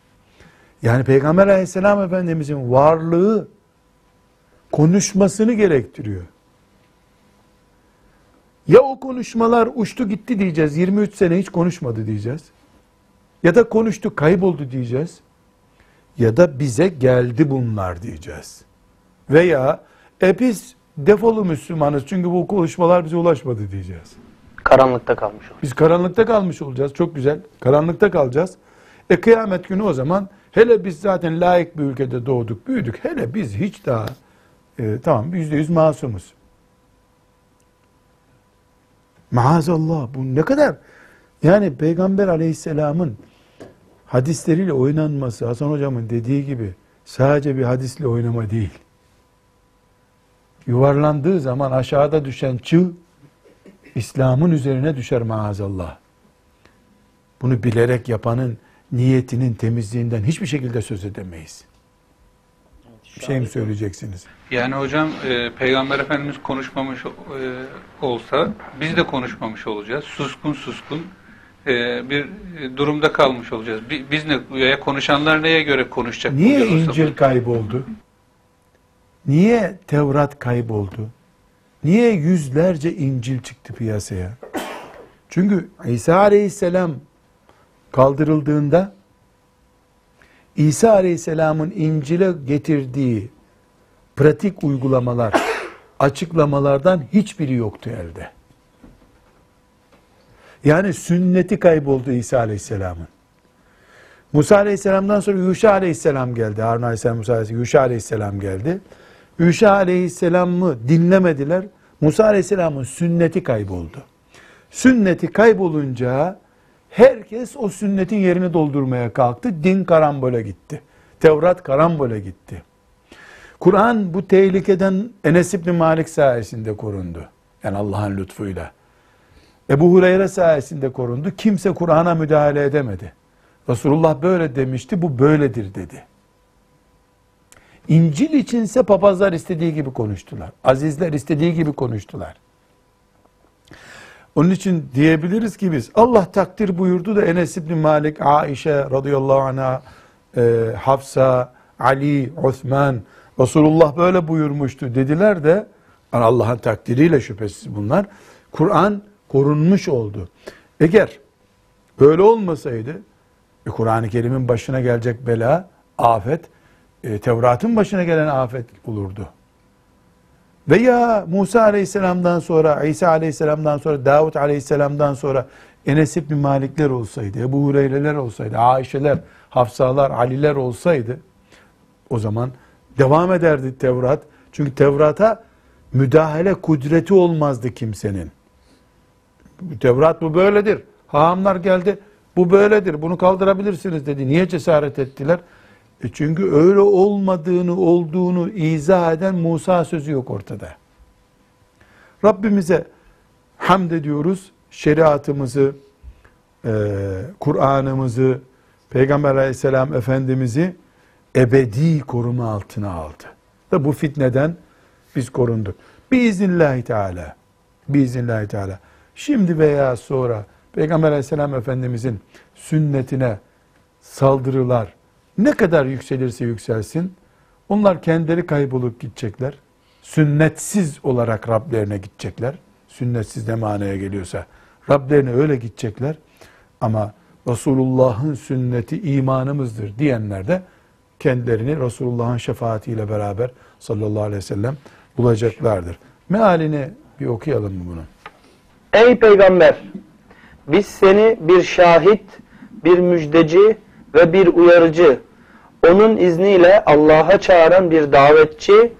Yani Peygamber Aleyhisselam Efendimizin varlığı konuşmasını gerektiriyor. Ya o konuşmalar uçtu gitti diyeceğiz, 23 sene hiç konuşmadı diyeceğiz. Ya da konuştu kayboldu diyeceğiz. Ya da bize geldi bunlar diyeceğiz. Veya biz defolu Müslümanız çünkü bu konuşmalar bize ulaşmadı diyeceğiz. Karanlıkta kalmış olacağız. Biz karanlıkta kalmış olacağız. Çok güzel. Karanlıkta kalacağız. Kıyamet günü o zaman hele biz zaten laik bir ülkede doğduk, büyüdük. Hele biz hiç daha tamam %100 masumuz. Maazallah bu ne kadar? Yani Peygamber Aleyhisselam'ın hadisleriyle oynanması Hasan hocamın dediği gibi sadece bir hadisle oynama değil. Yuvarlandığı zaman aşağıda düşen çığ İslam'ın üzerine düşer maazallah. Bunu bilerek yapanın niyetinin temizliğinden hiçbir şekilde söz edemeyiz. Bir şey mi söyleyeceksiniz? Yani hocam Peygamber Efendimiz konuşmamış olsa biz de konuşmamış olacağız. Suskun bir durumda kalmış olacağız. Biz ne konuşanlar neye göre konuşacak? Niye İncil kayboldu? Niye Tevrat kayboldu? Niye yüzlerce İncil çıktı piyasaya? Çünkü İsa Aleyhisselam kaldırıldığında İsa Aleyhisselam'ın İncil'e getirdiği pratik uygulamalar, açıklamalardan hiçbiri yoktu elde. Yani sünneti kayboldu İsa Aleyhisselam'ın. Musa Aleyhisselam'dan sonra Yuşa Aleyhisselam geldi. Harun Aleyhisselam, Musa Aleyhisselam, Yuşa Aleyhisselam geldi. Yuşa Aleyhisselam'ı dinlemediler. Musa Aleyhisselam'ın sünneti kayboldu. Sünneti kaybolunca herkes o sünnetin yerini doldurmaya kalktı. Din karambola gitti. Tevrat karambola gitti. Kur'an bu tehlikeden Enes İbni Malik sayesinde korundu. Yani Allah'ın lütfuyla. Ebu Hureyre sayesinde korundu. Kimse Kur'an'a müdahale edemedi. Resulullah böyle demişti, bu böyledir dedi. İncil içinse papazlar istediği gibi konuştular. Azizler istediği gibi konuştular. Onun için diyebiliriz ki biz Allah takdir buyurdu da Enes İbni Malik, Aişe radıyallahu anh'a, Hafsa, Ali, Osman, Resulullah böyle buyurmuştu dediler de yani Allah'ın takdiriyle şüphesiz bunlar. Kur'an korunmuş oldu. Eğer böyle olmasaydı Kur'an-ı Kerim'in başına gelecek bela, afet, Tevrat'ın başına gelen afet olurdu. Veya Musa Aleyhisselam'dan sonra, İsa Aleyhisselam'dan sonra, Davut Aleyhisselam'dan sonra Enes İbni Malikler olsaydı, Ebu Hureyreler olsaydı, Aişeler, Hafsalar, Aliler olsaydı o zaman devam ederdi Tevrat. Çünkü Tevrat'a müdahale kudreti olmazdı kimsenin. Tevrat bu böyledir. Hahamlar geldi. Bu böyledir, bunu kaldırabilirsiniz dedi. Niye cesaret ettiler? Çünkü öyle olmadığını, olduğunu izah eden Musa sözü yok ortada. Rabbimize hamd ediyoruz. Şeriatımızı, Kur'an'ımızı, Peygamber Aleyhisselam Efendimiz'i ebedi koruma altına aldı. Ve bu fitneden biz korunduk. Biiznillahü Teala. Şimdi veya sonra Peygamber Aleyhisselam Efendimiz'in sünnetine saldırılar ne kadar yükselirse yükselsin, onlar kendileri kaybolup gidecekler. Sünnetsiz olarak Rablerine gidecekler. Sünnetsiz ne manaya geliyorsa Rablerine öyle gidecekler. Ama Resulullah'ın sünneti imanımızdır diyenler de kendilerini Resulullah'ın şefaatiyle beraber sallallahu aleyhi ve sellem bulacaklardır. Mealini bir okuyalım mı bunu? Ey Peygamber! Biz seni bir şahit, bir müjdeci ve bir uyarıcı, onun izniyle Allah'a çağıran bir davetçi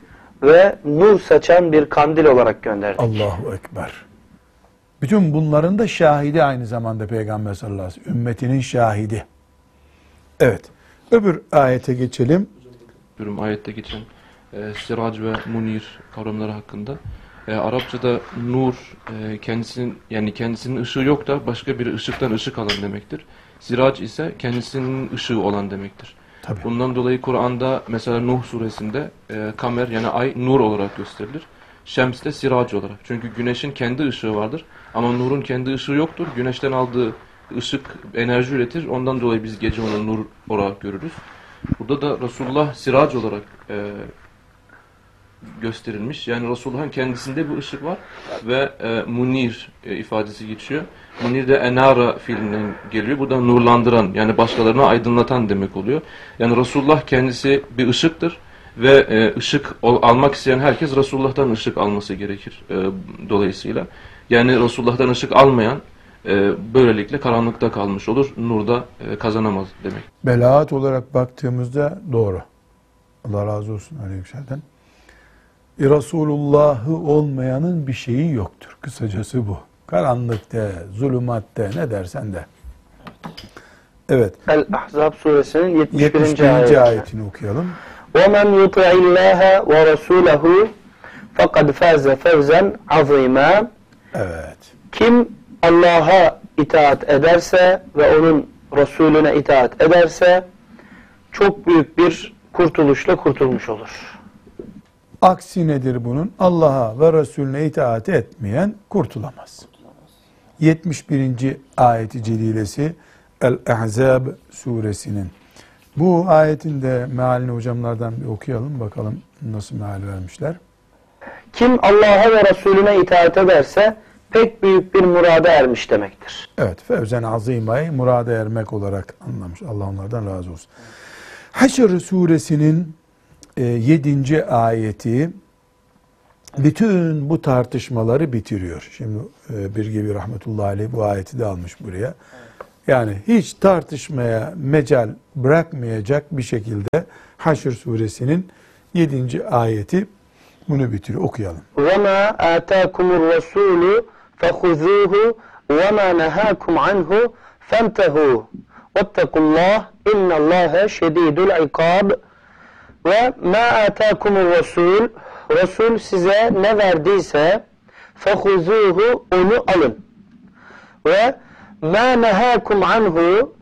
ve nur saçan bir kandil olarak gönderdik. Allahu Ekber! Bütün bunların da şahidi aynı zamanda Peygamber sallallahu aleyhi ve sellem, ümmetinin şahidi. Evet, öbür ayete geçelim. Öbür ayette geçen Sirac ve Munir kavramları hakkında. Arapçada nur kendisinin ışığı yok da başka bir ışıktan ışık alan demektir. Sirac ise kendisinin ışığı olan demektir. Tabii. Bundan dolayı Kur'an'da mesela Nuh suresinde kamer yani ay nur olarak gösterilir. Şems de sirac olarak. Çünkü güneşin kendi ışığı vardır ama nurun kendi ışığı yoktur. Güneşten aldığı ışık enerji üretir. Ondan dolayı biz gece onu nur olarak görürüz. Burada da Resulullah sirac olarak gösterilmiş. Yani Resulullah'ın kendisinde bir ışık var ve Munir ifadesi geçiyor. Munir de Enara fiilinden geliyor. Bu da nurlandıran yani başkalarını aydınlatan demek oluyor. Yani Resulullah kendisi bir ışıktır ve ışık almak isteyen herkes Resulullah'tan ışık alması gerekir. Dolayısıyla yani Resulullah'tan ışık almayan böylelikle karanlıkta kalmış olur. Nurda kazanamaz demek. Belaat olarak baktığımızda doğru. Allah razı olsun Ali Yüksel'den. Resulullah'ı olmayanın bir şeyi yoktur. Kısacası bu. Karanlıkta, zulümatte, ne dersen de. Evet. Ahzab suresinin 71. ayetini okuyalım. وَمَنْ يُطِعِ اللّٰهَ وَرَسُولَهُ فَقَدْ فَازَ فَوْزًا عَظِيمًا. Evet. Kim Allah'a itaat ederse ve onun Resulüne itaat ederse çok büyük bir kurtuluşla kurtulmuş olur. Aksi nedir bunun? Allah'a ve Resulüne itaat etmeyen kurtulamaz. 71. ayeti celilesi El-Ahzab suresinin. Bu ayetin de mealini hocamlardan bir okuyalım. Bakalım nasıl meal vermişler. Kim Allah'a ve Resulüne itaat ederse pek büyük bir murada ermiş demektir. Evet. Fevzen azimayı murada ermek olarak anlamış. Allah onlardan razı olsun. Haşr suresinin 7. ayeti bütün bu tartışmaları bitiriyor. Şimdi bir gibi rahmetullahi aleyh bu ayeti de almış buraya. Yani hiç tartışmaya mecal bırakmayacak bir şekilde Haşr suresinin 7. ayeti bunu bitiriyor. Okuyalım. وَمَا آتَاكُمُ الرَّسُولُ فَخُذُوهُ وَمَا نَهَاكُمْ عَنْهُ فَانْتَهُوا وَاتَّقُوا اللّٰهِ اِنَّ اللّٰهَ شَد۪يدُ الْعِقَابِ. Ve ma ataakumur rasul, Resul size ne verdiyse fehuzuhu, onu alın. Ve ma nehakum anhu,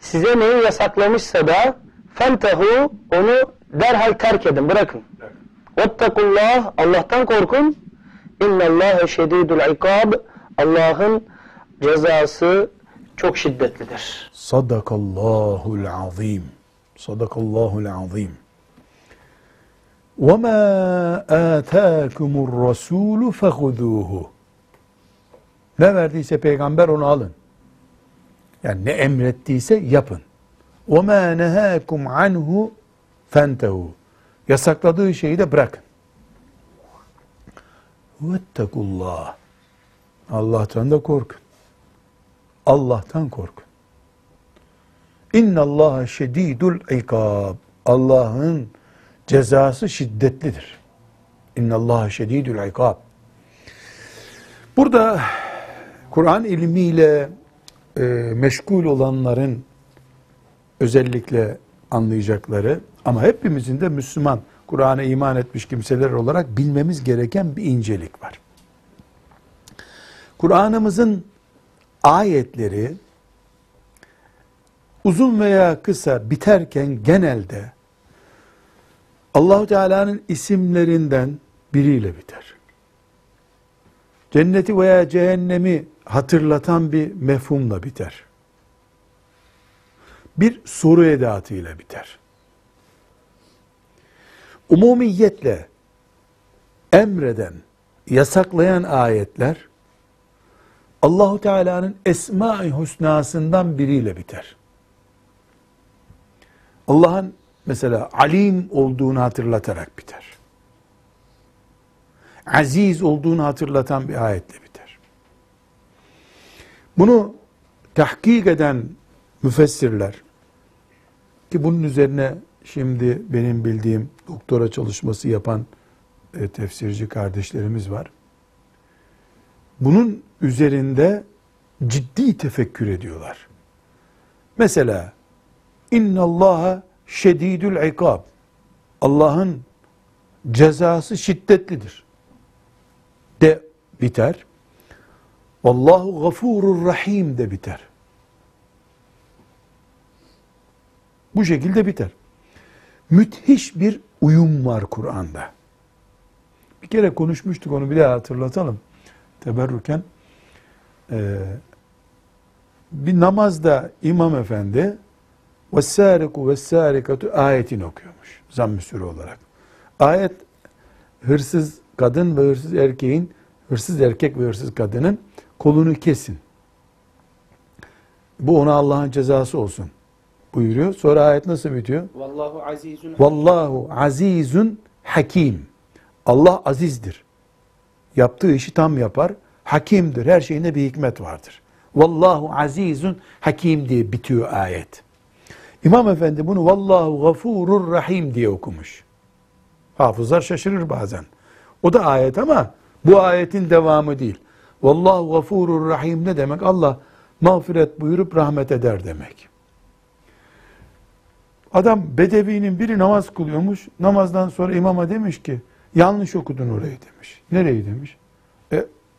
size neyi yasaklamışsa da fentehu, onu derhal terk edin, bırakın. Vettakullah, Allah'tan korkun. İnnallâhe şedîdul ikâb, Allah'ın cezası çok şiddetlidir. Sadakallâhu'l-azîm. وَمَا آتَاكُمُ الرَّسُولُ فَخُذُوهُ. Ne verdiyse peygamber onu alın. Yani ne emrettiyse yapın. وَمَا نَهَاكُمْ عَنْهُ فَانْتَهُ. Yasakladığı şeyi de bırakın. وَاتَّقُوا اللّٰهِ. Allah'tan da korkun. Allah'tan korkun. اِنَّ اللّٰهَ شَد۪يدُ الْعِقَابِ. Allah'ın cezası şiddetlidir. İnnallâhe şedîdül ikâb. Burada Kur'an ilmiyle meşgul olanların özellikle anlayacakları ama hepimizin de Müslüman, Kur'an'a iman etmiş kimseler olarak bilmemiz gereken bir incelik var. Kur'an'ımızın ayetleri uzun veya kısa biterken genelde Allah-u Teala'nın isimlerinden biriyle biter. Cenneti veya cehennemi hatırlatan bir mefhumla biter. Bir soru edatıyla biter. Umumiyetle emreden, yasaklayan ayetler Allah-u Teala'nın Esma-i Hüsnasından biriyle biter. Allah'ın mesela alim olduğunu hatırlatarak biter. Aziz olduğunu hatırlatan bir ayetle biter. Bunu tahkik eden müfessirler, ki bunun üzerine şimdi benim bildiğim doktora çalışması yapan tefsirci kardeşlerimiz var. Bunun üzerinde ciddi tefekkür ediyorlar. Mesela İnna Allaha şedidül ikab. Allah'ın cezası şiddetlidir de biter. Vallahu gafurur rahim de biter. Bu şekilde biter. Müthiş bir uyum var Kur'an'da. Bir kere konuşmuştuk, onu bir daha hatırlatalım. Teberrüken bir namazda imam efendi وَالسَّارِقُ وَالسَّارِقَةُ ayetini okuyormuş zamm-ı sure olarak. Ayet hırsız kadın ve hırsız erkeğin, hırsız erkek ve hırsız kadının kolunu kesin. Bu ona Allah'ın cezası olsun buyuruyor. Sonra ayet nasıl bitiyor? Vallahu azizun hakim. Allah azizdir. Yaptığı işi tam yapar. Hakimdir. Her şeyinde bir hikmet vardır. Vallahu azizun hakim diye bitiyor ayet. İmam efendi bunu vallahu gafurur rahim diye okumuş. Hafızlar şaşırır bazen. O da ayet ama bu ayetin devamı değil. Vallahu gafurur rahim ne demek? Allah mağfiret buyurup rahmet eder demek. Adam bedevinin biri namaz kılıyormuş. Namazdan sonra imama demiş ki yanlış okudun orayı demiş. Nereyi demiş?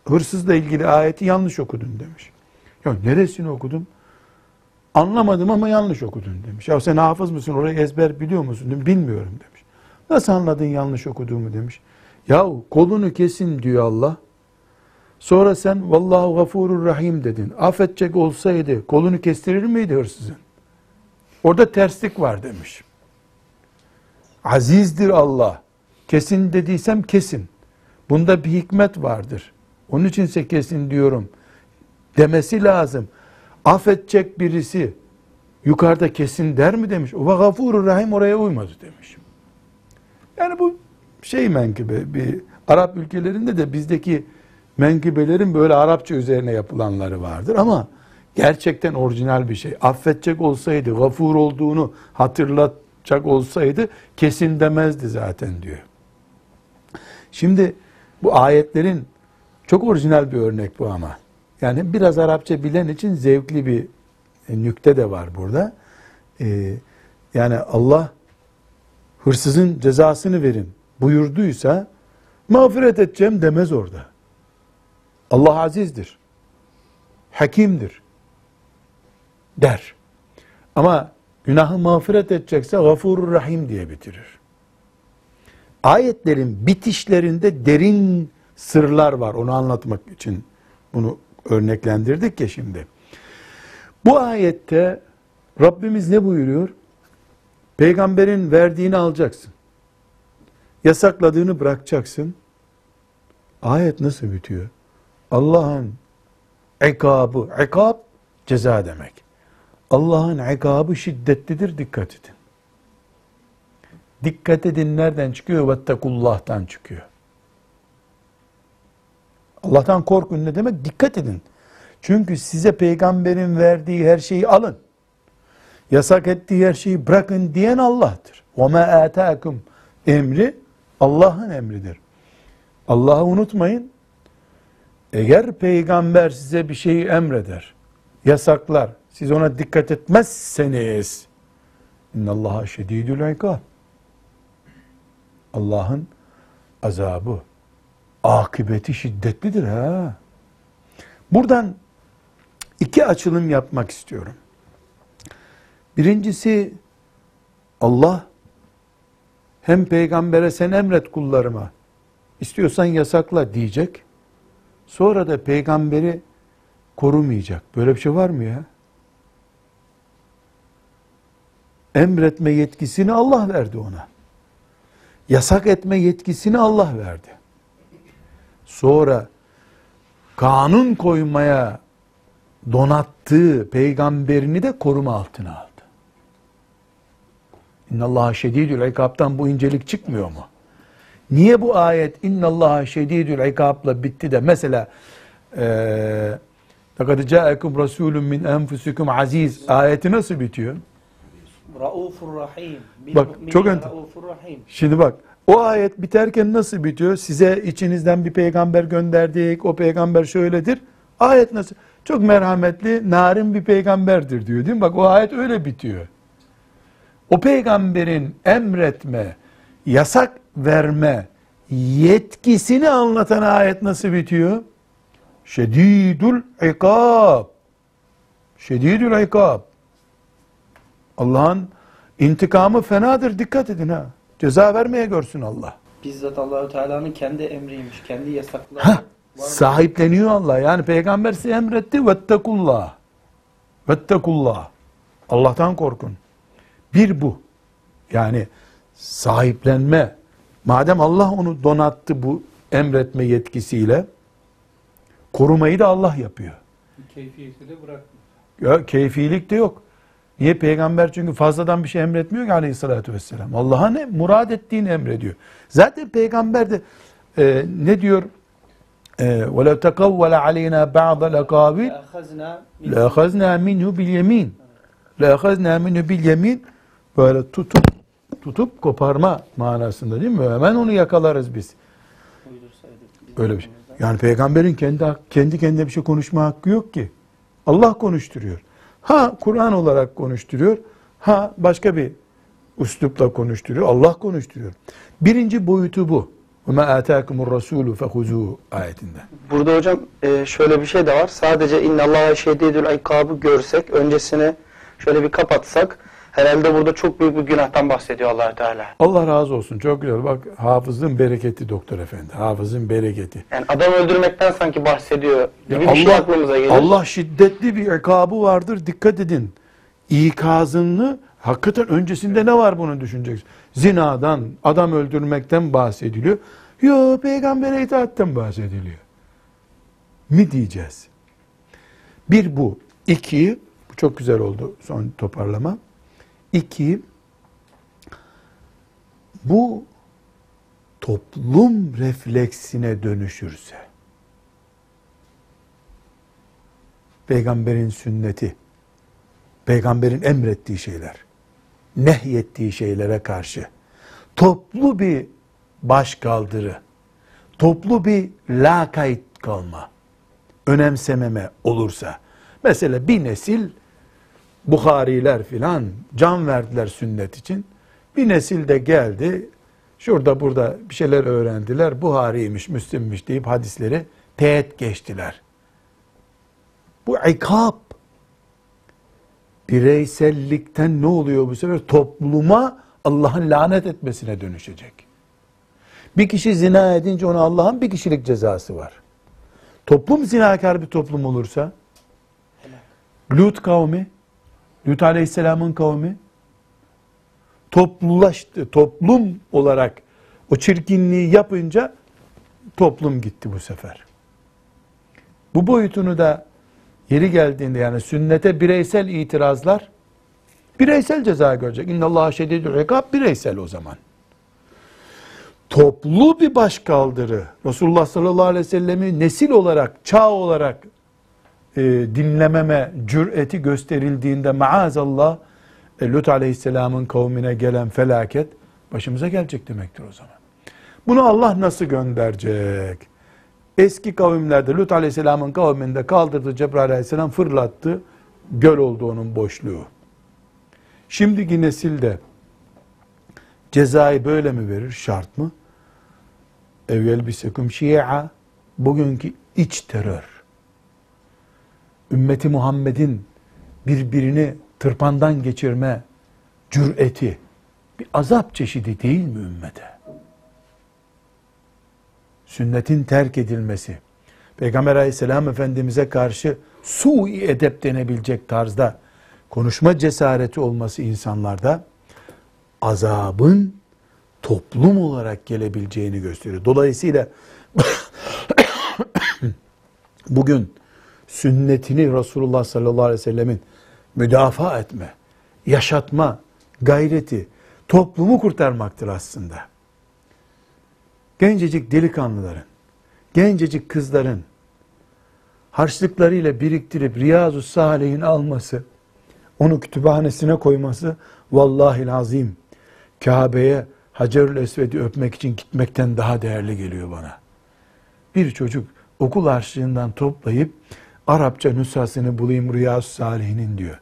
Hırsızla ilgili ayeti yanlış okudun demiş. Ya neresini okudum? Anlamadım ama yanlış okudun demiş. Ya sen hafız mısın? Orayı ezber biliyor musun? Demiş. Bilmiyorum demiş. Nasıl anladın yanlış okuduğumu demiş. Yahu kolunu kesin diyor Allah. Sonra sen vallahu gafurur rahim dedin. Affedecek olsaydı kolunu kestirir miydi hırsızın? Orada terslik var demiş. Azizdir Allah. Kesin dediysem kesin. Bunda bir hikmet vardır. Onun içinse kesin diyorum demesi lazım. Affedecek birisi yukarıda kesin der mi demiş. O gafurur rahim oraya uymadı demiş. Yani bu şey menkıbe, bir Arap ülkelerinde de bizdeki menkıbelerin böyle Arapça üzerine yapılanları vardır ama gerçekten orijinal bir şey. Affedecek olsaydı, gafur olduğunu hatırlatacak olsaydı kesin demezdi zaten diyor. Şimdi bu ayetlerin çok orijinal bir örnek bu ama. Yani biraz Arapça bilen için zevkli bir nükte de var burada. Yani Allah hırsızın cezasını verin buyurduysa mağfiret edeceğim demez orada. Allah azizdir, hakimdir der. Ama günahı mağfiret edecekse gafurur rahim diye bitirir. Ayetlerin bitişlerinde derin sırlar var. Onu anlatmak için bunu örneklendirdik ya şimdi. Bu ayette Rabbimiz ne buyuruyor? Peygamberin verdiğini alacaksın. Yasakladığını bırakacaksın. Ayet nasıl bitiyor? Allah'ın ikabı, ikab ceza demek. Allah'ın ikabı şiddetlidir, dikkat edin. Dikkat edin nereden çıkıyor? Vettekullah'tan çıkıyor. Allah'tan korkun ne demek? Dikkat edin. Çünkü size peygamberin verdiği her şeyi alın. Yasak ettiği her şeyi bırakın diyen Allah'tır. وَمَا آتَاكُمْ emri Allah'ın emridir. Allah'ı unutmayın. Eğer peygamber size bir şeyi emreder, yasaklar, siz ona dikkat etmezseniz İnnallâhe şedîdül ikâb, Allah'ın azabı, akıbeti şiddetlidir ha. Buradan iki açılım yapmak istiyorum. Birincisi, Allah hem peygambere sen emret kullarıma, istiyorsan yasakla diyecek. Sonra da peygamberi korumayacak. Böyle bir şey var mı ya? Emretme yetkisini Allah verdi ona. Yasak etme yetkisini Allah verdi. Sonra kanun koymaya donattığı peygamberini de koruma altına aldı. İnnallâhe şedîdül ikâb'tan bu incelik çıkmıyor mu? Niye bu ayet İnnallâhe şedîdül ikâb'la bitti de mesela لَقَدْ جَاءَكُمْ رَسُولٌ مِنْ أَنْفُسِكُمْ عَز۪يزٌ ayeti nasıl bitiyor? Bak çok enteresan. Şimdi bak o ayet biterken nasıl bitiyor? Size içinizden bir peygamber gönderdik, o peygamber şöyledir. Ayet nasıl? Çok merhametli, narin bir peygamberdir diyor değil mi? Bak o ayet öyle bitiyor. O peygamberin emretme, yasak verme yetkisini anlatan ayet nasıl bitiyor? Şedidül ikab. Şedidül ikab. Allah'ın intikamı fenadır, dikkat edin ha. Ceza vermeye görsün Allah. Bizzat Allah-u Teala'nın kendi emriymiş, kendi yasakları. Ha, sahipleniyor Allah. Yani peygamber size emretti. Vettekullah. Vettekullah. Allah'tan korkun. Bir bu. Yani sahiplenme. Madem Allah onu donattı bu emretme yetkisiyle, korumayı da Allah yapıyor. Keyfiyeti de bırakmıyor. Ya, keyfilik de yok. Niye? Peygamber çünkü fazladan bir şey emretmiyor ki aleyhissalatü vesselam. Allah'a ne murad ettiğini emrediyor. Zaten peygamber de ne diyor? وَلَوْ تَقَوَّلَ عَلَيْنَا بَعْضَ الْاَقَابِلِ لَاَخَذْنَا مِنْهُ بِالْيَم۪ينَ لَاَخَذْنَا مِنْهُ بِالْيَم۪ينَ böyle tutup koparma manasında değil mi? Hemen onu yakalarız biz. Öyle bir şey. Yani peygamberin kendi kendine bir şey konuşma hakkı yok ki. Allah konuşturuyor. Ha Kur'an olarak konuşturuyor, ha başka bir üslupla konuşturuyor, Allah konuşturuyor. Birinci boyutu bu. وَمَا آتَاكُمُ الرَّسُولُ فَخُذُوهُ ayetinde. Burada hocam şöyle bir şey de var. Sadece İnnallâhe şedîdül ikâb'ı görsek, öncesini şöyle bir kapatsak, herhalde burada çok büyük bir günahtan bahsediyor Allah Teala. Allah razı olsun. Çok güzel. Bak hafızın bereketi doktor efendi. Hafızın bereketi. Yani adam öldürmekten sanki bahsediyor gibi bir şey aklımıza geliyor. Allah şiddetli bir ikabı vardır. Dikkat edin. İkazını hakikaten öncesinde ne var bunu düşüneceksin. Zinadan, adam öldürmekten bahsediliyor. Yo peygambere itaatten bahsediliyor. Mi diyeceğiz? Bir bu. İki, bu çok güzel oldu son toparlama. İki, bu toplum refleksine dönüşürse, peygamberin sünneti, peygamberin emrettiği şeyler, nehyettiği şeylere karşı toplu bir başkaldırı, toplu bir lakayt kalma, önemsememe olursa, mesela bir nesil, Buhariler filan can verdiler sünnet için. Bir nesil de geldi, şurada burada bir şeyler öğrendiler, Buhari'ymiş, Müslim'miş deyip hadisleri teğet geçtiler. Bu ikab, bireysellikten ne oluyor bu sefer? Topluma Allah'ın lanet etmesine dönüşecek. Bir kişi zina edince ona Allah'ın bir kişilik cezası var. Toplum zinakar bir toplum olursa, Lut kavmi, Lut Aleyhisselam'ın kavmi toplulaştı, toplum olarak o çirkinliği yapınca toplum gitti bu sefer. Bu boyutunu da yeri geldiğinde yani sünnete bireysel itirazlar bireysel ceza görecek. İnnallâhe şedîdül ikâb bireysel o zaman. Toplu bir başkaldırı Resulullah sallallahu aleyhi ve sellem'i nesil olarak, çağ olarak dinlememe cüreti gösterildiğinde maazallah Lut Aleyhisselam'ın kavmine gelen felaket başımıza gelecek demektir o zaman. Bunu Allah nasıl gönderecek? Eski kavimlerde Lut Aleyhisselam'ın kavminde kaldırdı Cebrail Aleyhisselam fırlattı. göl oldu onun boşluğu. Şimdiki nesil de cezayı böyle mi verir, şart mı? Evvelbisekum şi'a, bugünkü iç terör. Ümmeti Muhammed'in birbirini tırpandan geçirme cüreti bir azap çeşidi değil mi ümmete? Sünnetin terk edilmesi, Peygamber Aleyhisselam Efendimiz'e karşı sui edep denebilecek tarzda konuşma cesareti olması insanlarda azabın toplum olarak gelebileceğini gösteriyor. Dolayısıyla bugün sünnetini Resulullah sallallahu aleyhi ve sellemin müdafaa etme, yaşatma gayreti toplumu kurtarmaktır aslında. Gencecik delikanlıların, gencecik kızların harçlıklarıyla biriktirip Riyazu Salih'in alması, onu kütüphanesine koyması, vallahi azim Kabe'ye Hacerül Esved'i öpmek için gitmekten daha değerli geliyor bana. Bir çocuk okul harçlığından toplayıp Arapça nüshasını bulayım Riyazu Salih'in diyor.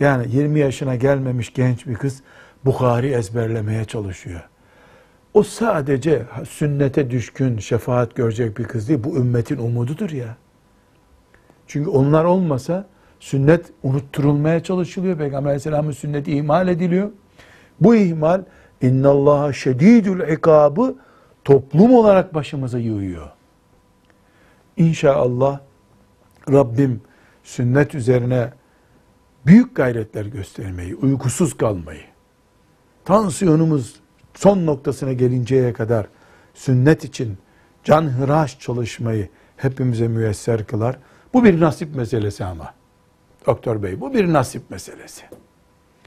Yani 20 yaşına gelmemiş genç bir kız Buhari ezberlemeye çalışıyor. O sadece sünnete düşkün, şefaat görecek bir kız değil, bu ümmetin umududur ya. Çünkü onlar olmasa sünnet unutturulmaya çalışılıyor. Peygamber Aleyhisselam'ın sünneti ihmal ediliyor. Bu ihmal inna Allaha şedidül ikabı toplum olarak başımıza yığıyor. İnşallah Rabbim sünnet üzerine büyük gayretler göstermeyi, uykusuz kalmayı, tansiyonumuz son noktasına gelinceye kadar sünnet için canhıraş çalışmayı hepimize müyesser kılar. Bu bir nasip meselesi ama. Doktor Bey, bu bir nasip meselesi.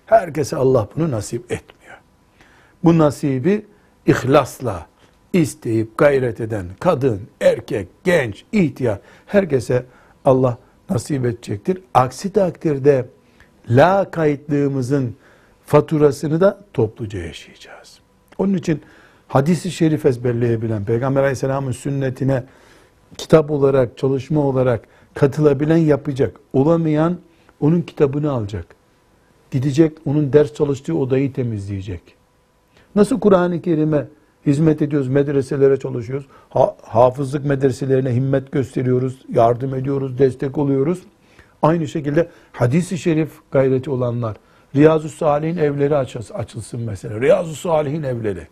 Herkese Allah bunu nasip etmiyor. Bu nasibi ihlasla isteyip gayret eden kadın, erkek, genç, ihtiyar herkese Allah nasip edecektir. Aksi takdirde la kayıtlığımızın faturasını da topluca yaşayacağız. Onun için hadisi şerif ezberleyebilen, Peygamber Aleyhisselam'ın sünnetine kitap olarak, çalışma olarak katılabilen yapacak. Olamayan onun kitabını alacak. Gidecek, onun ders çalıştığı odayı temizleyecek. Nasıl Kur'an-ı Kerim'e hizmet ediyoruz, medreselere çalışıyoruz, hafızlık medreselerine himmet gösteriyoruz, yardım ediyoruz, destek oluyoruz. Aynı şekilde hadisi şerif gayreti olanlar, Riyazu Salih'in evleri açılsın mesela. Riyazu Salih'in evleri.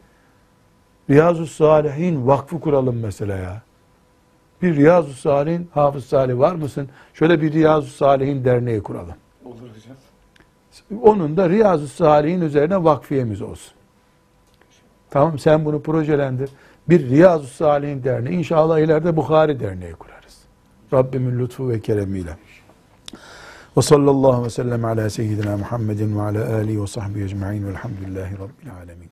Riyazu Salih'in vakfı kuralım mesela ya. Bir Riyazu Salih'in, Hafız Salih var mısın? Şöyle bir Riyazu Salih'in derneği kuralım. Olur hocam. Onun da Riyazu Salih'in üzerine vakfiyemiz olsun. Tamam, sen bunu projelendir. Bir Riyazu Salih'in derneği. İnşallah ileride Buhari derneği kurarız. Rabbimin lütfu ve keremiyle. Ve sallallahu aleyhi ve sellem ala seyyidina Muhammedin ve ala alihi ve sahbihi ecmaîn ve'lhamdülillahi rabbil âlemin.